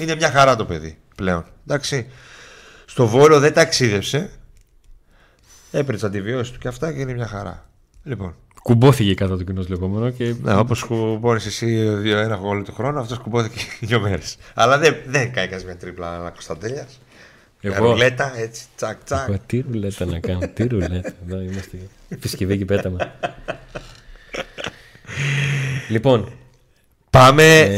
είναι μια χαρά το παιδί πλέον. Εντάξει. Στο Βόλο δεν ταξίδευσε. Έπαιρνε τι αντιβιώσεις του και αυτά και είναι μια χαρά. Λοιπόν. Κουμπόθηκε κατά το κοινό λεγόμενο. Και... Ναι, όπως κουμπώνεις εσύ 2-1 όλο τον χρόνο, αυτός κουμπώθηκε 2 μέρες. Αλλά δεν έκανες μια τρίπλα ανά Κωνσταντέλιας. Εγώ... Ρουλέτα, έτσι, τσακ, τσακ. Εγώ, τι ρουλέτα να κάνω, τι ρουλέτα. Εδώ είμαστε φυσκευή και πέταμα. Λοιπόν, πάμε...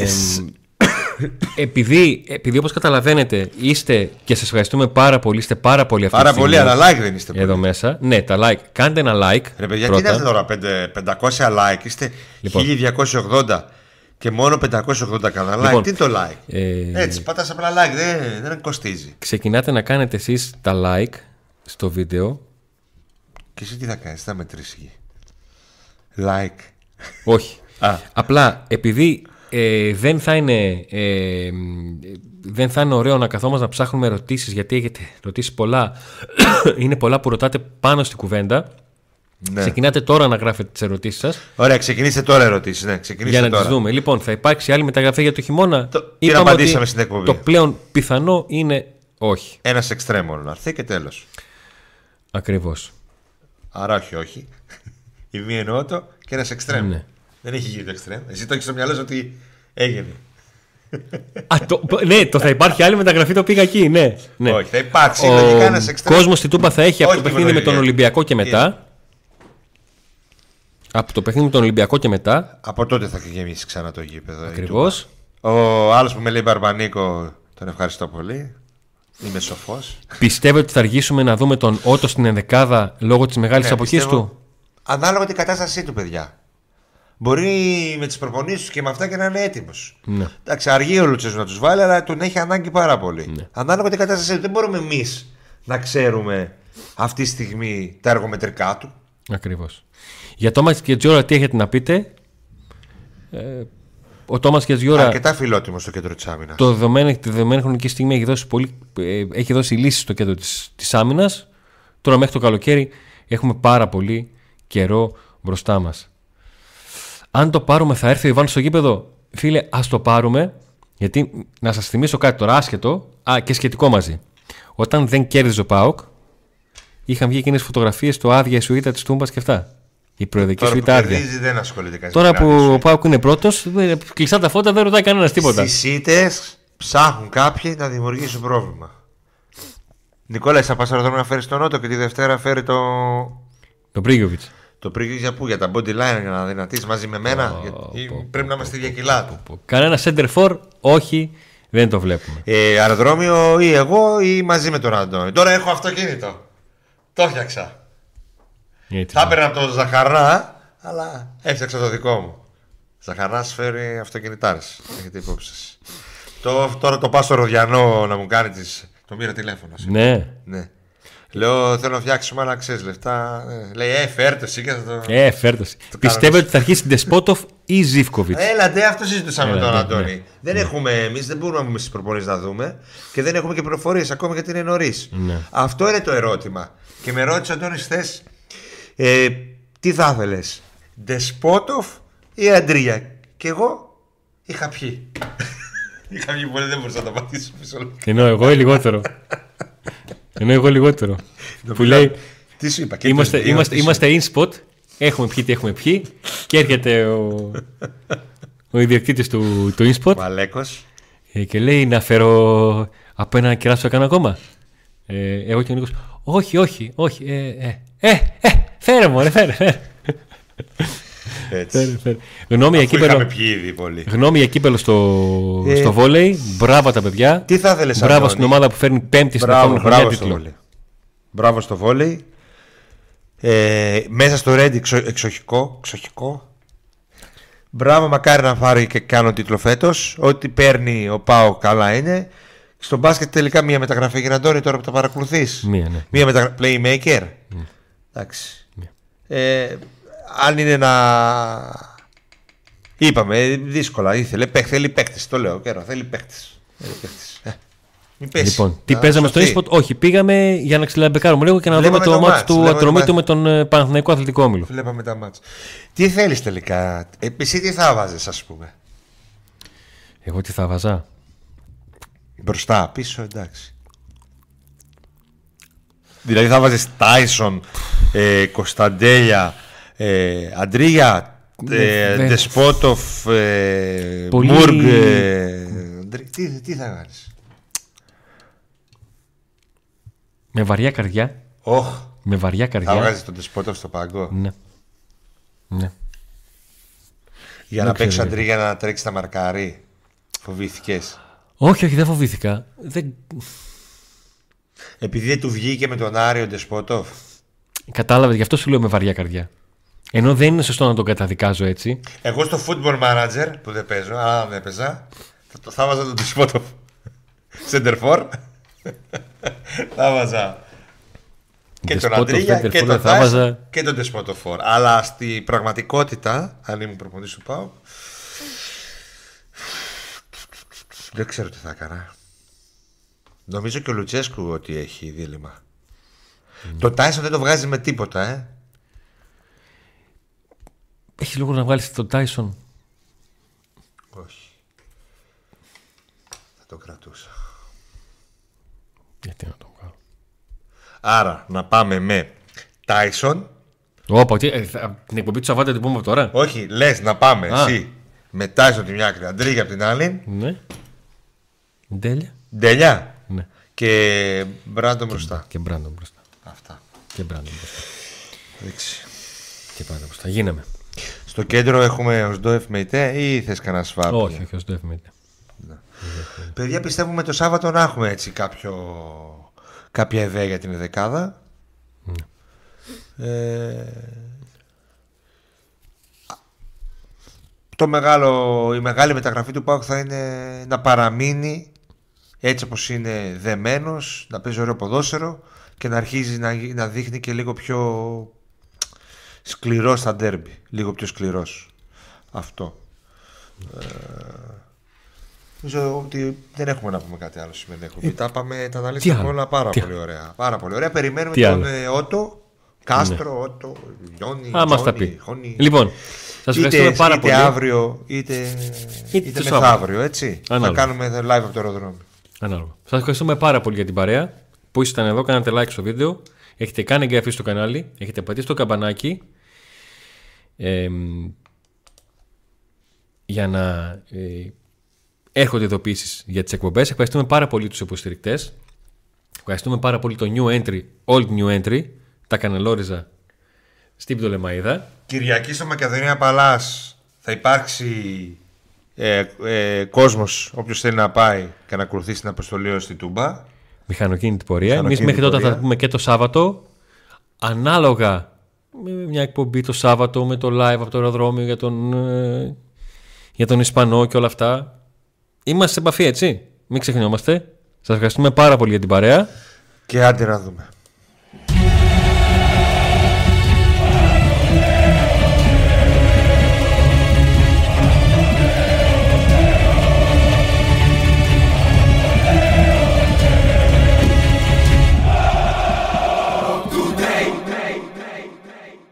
Επειδή όπως καταλαβαίνετε είστε και σας ευχαριστούμε πάρα πολύ, είστε πάρα πολύ αυτή πάρα τη στιγμή. Πάρα πολύ, αλλά like δεν είστε πολύ. Εδώ μέσα. Ναι, τα like. Κάντε ένα like. Ρε παιδιά, κοιτάξτε τώρα 500 like. Είστε λοιπόν. 1280 και μόνο 580 κανένα like. Λοιπόν, τι είναι το like. Έτσι, πατάς απλά like, δεν κοστίζει. Ξεκινάτε να κάνετε εσείς τα like στο βίντεο. Και εσύ τι θα κάνεις, θα μετρήσεις εκεί. Like. Όχι. Απλά επειδή. Δεν θα είναι ωραίο να καθόμαστε να ψάχνουμε ερωτήσεις, γιατί έχετε ερωτήσεις πολλά. Είναι πολλά που ρωτάτε πάνω στην κουβέντα. Ναι. Ξεκινάτε τώρα να γράφετε τις ερωτήσεις σας. Ωραία, ξεκινήστε τώρα ερωτήσεις. Ναι, ξεκινήστε για να τις δούμε. Λοιπόν, θα υπάρξει άλλη μεταγραφή για το χειμώνα. Τι να απαντήσαμε στην εκπομπή. Το πλέον πιθανό είναι όχι. Ένας εξτρέμων να έρθει και τέλος. Ακριβώς. Άρα όχι. Η μία εννοώ το και ένας εξτρέμων. Ναι. Δεν έχει γίνει το εξτρέμ. Εσύ το έχεις στο μυαλό σου ότι έγινε. Ναι, θα υπάρχει άλλη μεταγραφή, το πήγα εκεί, ναι. Όχι, θα υπάρξει. Ο κόσμος στην Τούπα θα έχει από το παιχνίδι με τον Ολυμπιακό και μετά. Από το παιχνίδι με τον Ολυμπιακό και μετά. Από τότε θα γεμίσει ξανά το γήπεδο. Ακριβώς. Ο άλλος που με λέει Μπαρμπανίκο, τον ευχαριστώ πολύ. Είμαι σοφός. Πιστεύετε ότι θα αργήσουμε να δούμε τον Ότο στην ενδεκάδα λόγω της μεγάλης αποχής του? Ανάλογα την κατάστασή του, παιδιά. Μπορεί με τις προπονήσεις του και με αυτά και να είναι έτοιμος. Ναι. Εντάξει, αργεί ο Λουτσέζου να τους βάλει, αλλά τον έχει ανάγκη πάρα πολύ. Ναι. Ανάλογα την κατάσταση του, δεν μπορούμε εμείς να ξέρουμε αυτή τη στιγμή τα εργομετρικά του. Ακριβώς. Για Τόμας και Τζιόρα, τι έχετε να πείτε? Ο Τόμας και Τζιόρα. Αρκετά φιλότιμο στο κέντρο της άμυνας. Τη δεδομένη χρονική στιγμή έχει δώσει λύσεις στο κέντρο της άμυνας. Τώρα μέχρι το καλοκαίρι έχουμε πάρα πολύ καιρό μπροστά μας. Αν το πάρουμε, θα έρθει ο Ιβάν στο γήπεδο. Φίλε, ας το πάρουμε. Γιατί να σας θυμίσω κάτι τώρα, άσχετο και σχετικό μαζί. Όταν δεν κέρδιζε ο ΠΑΟΚ, είχαν βγει εκείνες φωτογραφίες στο άδεια η σουίτα της Τούμπας και αυτά. Η προεδρική σουίτα άδεια. Τώρα που ο ΠΑΟΚ είναι πρώτος, κλειστά τα φώτα, δεν ρωτάει κανένας τίποτα. Στις σίτες ψάχνουν κάποιοι να δημιουργήσουν πρόβλημα. Νικόλα, θα πας να φέρεις τον Νότο και τη Δευτέρα φέρει τον Πρίγκοβιτς. Το πρίγγιζα που για τα body line για να δυνατείς μαζί με μένα. Πρέπει να είμαστε διακυλάτου. Κανένα center for, όχι, δεν το βλέπουμε. Αεροδρόμιο ή εγώ ή μαζί με τον Αντώνη. Τώρα έχω αυτοκίνητο. Το φτιάξα. Θα έπαιρνα από τον Zacharnas, αλλά έφτιαξα το δικό μου. Zacharnas φέρει αυτοκινητάρες. Έχετε υπόψη σας. Τώρα το πάω στο Ροδιανό να μου κάνει τις. Το πήρα τηλέφωνο. Ναι. Λέω, θέλω να φτιάξουμε άλλα ξέρεις λεφτά. Λέει, φέρτε εσύ και θα το. Φέρτε εσύ. Πιστεύετε ότι θα αρχίσει την Despotovic ή Zivkovic? Έλατε, αυτό συζητούσαμε με τον Αντώνη. Ναι. Δεν έχουμε εμείς, δεν μπορούμε να πούμε στις προπονήσεις να δούμε και δεν έχουμε και πληροφορίες ακόμα γιατί είναι νωρίς. Ναι. Αυτό είναι το ερώτημα. Και με ρώτησε ο Αντώνης χθες, τι θα ήθελες, Despotovic ή Αντρία? Και εγώ είχα πιει. Είχα πιει πολύ, δεν μπορούσα να το πατήσω πίσω. Ενώ εγώ ή λιγότερο. Που λέει, τι σου είπα, είμαστε InSpot, έχουμε πιει τι έχουμε πιει. Και έρχεται ο ιδιοκτήτης του InSpot, Valekos, και λέει, να φέρω από ένα κεράσιο να κάνω ακόμα. Εγώ και ο Νίκος, όχι. Φέρε μου, φέρε. Γνώμη για κύπελο στο βόλεϊ. Μπράβο τα παιδιά. Τι θα ήθελες? Μπράβο στην ομάδα που φέρνει πέμπτη στην επόμενη χρονιά τίτλο. Μπράβο στο βόλεϊ. Μέσα στο Ρέντι εξοχικό. Μπράβο, μακάρι να πάρει και κάνω τίτλο φέτος. Ό,τι παίρνει ο Πάο καλά είναι. Στο μπάσκετ τελικά μία μεταγραφή για Αντώνη τώρα που τα παρακολουθείς. Μία μεταγραφή playmaker. Εντάξει. Αν είναι να. Είπαμε, δύσκολα. Ήθελε παίχτες. Το λέω καιρό. Θέλει παίχτες. Λοιπόν, τι παίζαμε στο InSpot? Όχι, πήγαμε για να ξυλαμπεκάρουμε λίγο και να δούμε το μάτς του Ατρομήτου με τον Παναθηναϊκό Αθλητικό Όμιλο. Βλέπαμε τα μάτς. Τι θέλεις τελικά, εσύ τι θα βάζεις, ας πούμε? Εγώ τι θα βάζα? Μπροστά, πίσω, εντάξει. Δηλαδή θα βάζεις Τάισον, Κωνσταντέλια. Αντρία, Ντεσπότοφ, Μπουργκ. Τι θα κάνεις? Με βαριά καρδιά. Με βαριά καρδιά. Θα βγάζεις τον Ντεσπότοφ στο πάγκο. Ναι. Ναι. Για να παίξει Αντρία, για να τρέξει τα μαρκάρι. Φοβήθηκες? Όχι, όχι, δεν φοβήθηκα. Επειδή δεν του βγήκε με τον Άριο Ντεσπότοφ. Κατάλαβε, γι' αυτό σου λέω με βαριά καρδιά. Ενώ δεν είναι σωστό να τον καταδικάζω έτσι. Εγώ στο football manager που δεν παίζω, αλλά δεν έπαιζα, θα βάζα τον Ντεσπότοφ. Σεντερφόρ. Θα βάζα και τον Αντρίγια και τον Τάσ και τον Ντεσπότοφορ. Αλλά στη πραγματικότητα, αν ήμουν προπονητής του ΠΑΟΚ, δεν ξέρω τι θα έκανα. Νομίζω και ο Λουτσέσκου ότι έχει δίλημα. Το Τάισον δεν το βγάζει με τίποτα, Έχει λόγο να βγάλεις τον Τάισον? Όχι. Θα το κρατούσα. Γιατί να το βγάλω? Άρα να πάμε με Τάισον. Ωπα, την εκπομπή του Σαββάτα την πούμε τώρα. Όχι, λες να πάμε εσύ με Τάισον την μια άκρη, Αντρίγια από την άλλη. Ναι. Ντέλια. Ντέλια. Ναι. Και Μπράντον μπροστά. Και Μπράντον μπροστά. Αυτά. Και Μπράντον μπροστά. Εντάξει. Και Μπράντον μπροστά. Γίναμε. Στο κέντρο έχουμε ο Σντόεφ Μεϊτέ ή θες κανένα σφάπ? Όχι, όχι, ο Σντόεφ Μεϊτέ. Παιδιά, πιστεύουμε το Σάββατο να έχουμε έτσι κάποια ιδέα για την δεκάδα. Η μεγάλη μεταγραφή του ΠΑΟΚ θα είναι να παραμείνει έτσι όπως είναι δεμένος, να παίζει ωραίο ποδόσφαιρο και να αρχίζει να δείχνει και λίγο πιο σκληρός στα ντέρμπι. Λίγο πιο σκληρός. Αυτό. Νομίζω ότι δεν έχουμε να πούμε κάτι άλλο σήμερα. Τα αναλύσαμε όλα πάρα πολύ ωραία. Πάρα πολύ ωραία. Περιμένουμε τον Ότο. Κάστρο, Ότο, Γιόνι, Χόνι. Λοιπόν, σας ευχαριστούμε πάρα πολύ. Είτε αύριο είτε μεθαύριο, έτσι. Θα κάνουμε live από το αεροδρόμιο. Ανάλογα. Σας ευχαριστούμε πάρα πολύ για την παρέα που ήσασταν εδώ. Κάνατε like στο βίντεο. Έχετε κάνει εγγραφή στο κανάλι. Έχετε πατήσει το καμπανάκι. Για να έρχονται ειδοποιήσεις για τις εκπομπές. Ευχαριστούμε πάρα πολύ τους υποστηρικτές. Ευχαριστούμε πάρα πολύ το new entry, old new entry, τα κανελόριζα στην Πτολεμαϊδα. Κυριακή στο Μακεδονία Παλάς θα υπάρξει κόσμος, όποιος θέλει να πάει και να ακολουθήσει την αποστολή ως τη Τούμπα. Μηχανοκίνητη πορεία. Εμείς μέχρι τότε θα πούμε και το Σάββατο. Ανάλογα με μια εκπομπή το Σάββατο με το live από το αεροδρόμιο για τον Ισπανό και όλα αυτά. Είμαστε σε επαφή, έτσι. Μην ξεχνιόμαστε. Σας ευχαριστούμε πάρα πολύ για την παρέα. Και άντε να δούμε.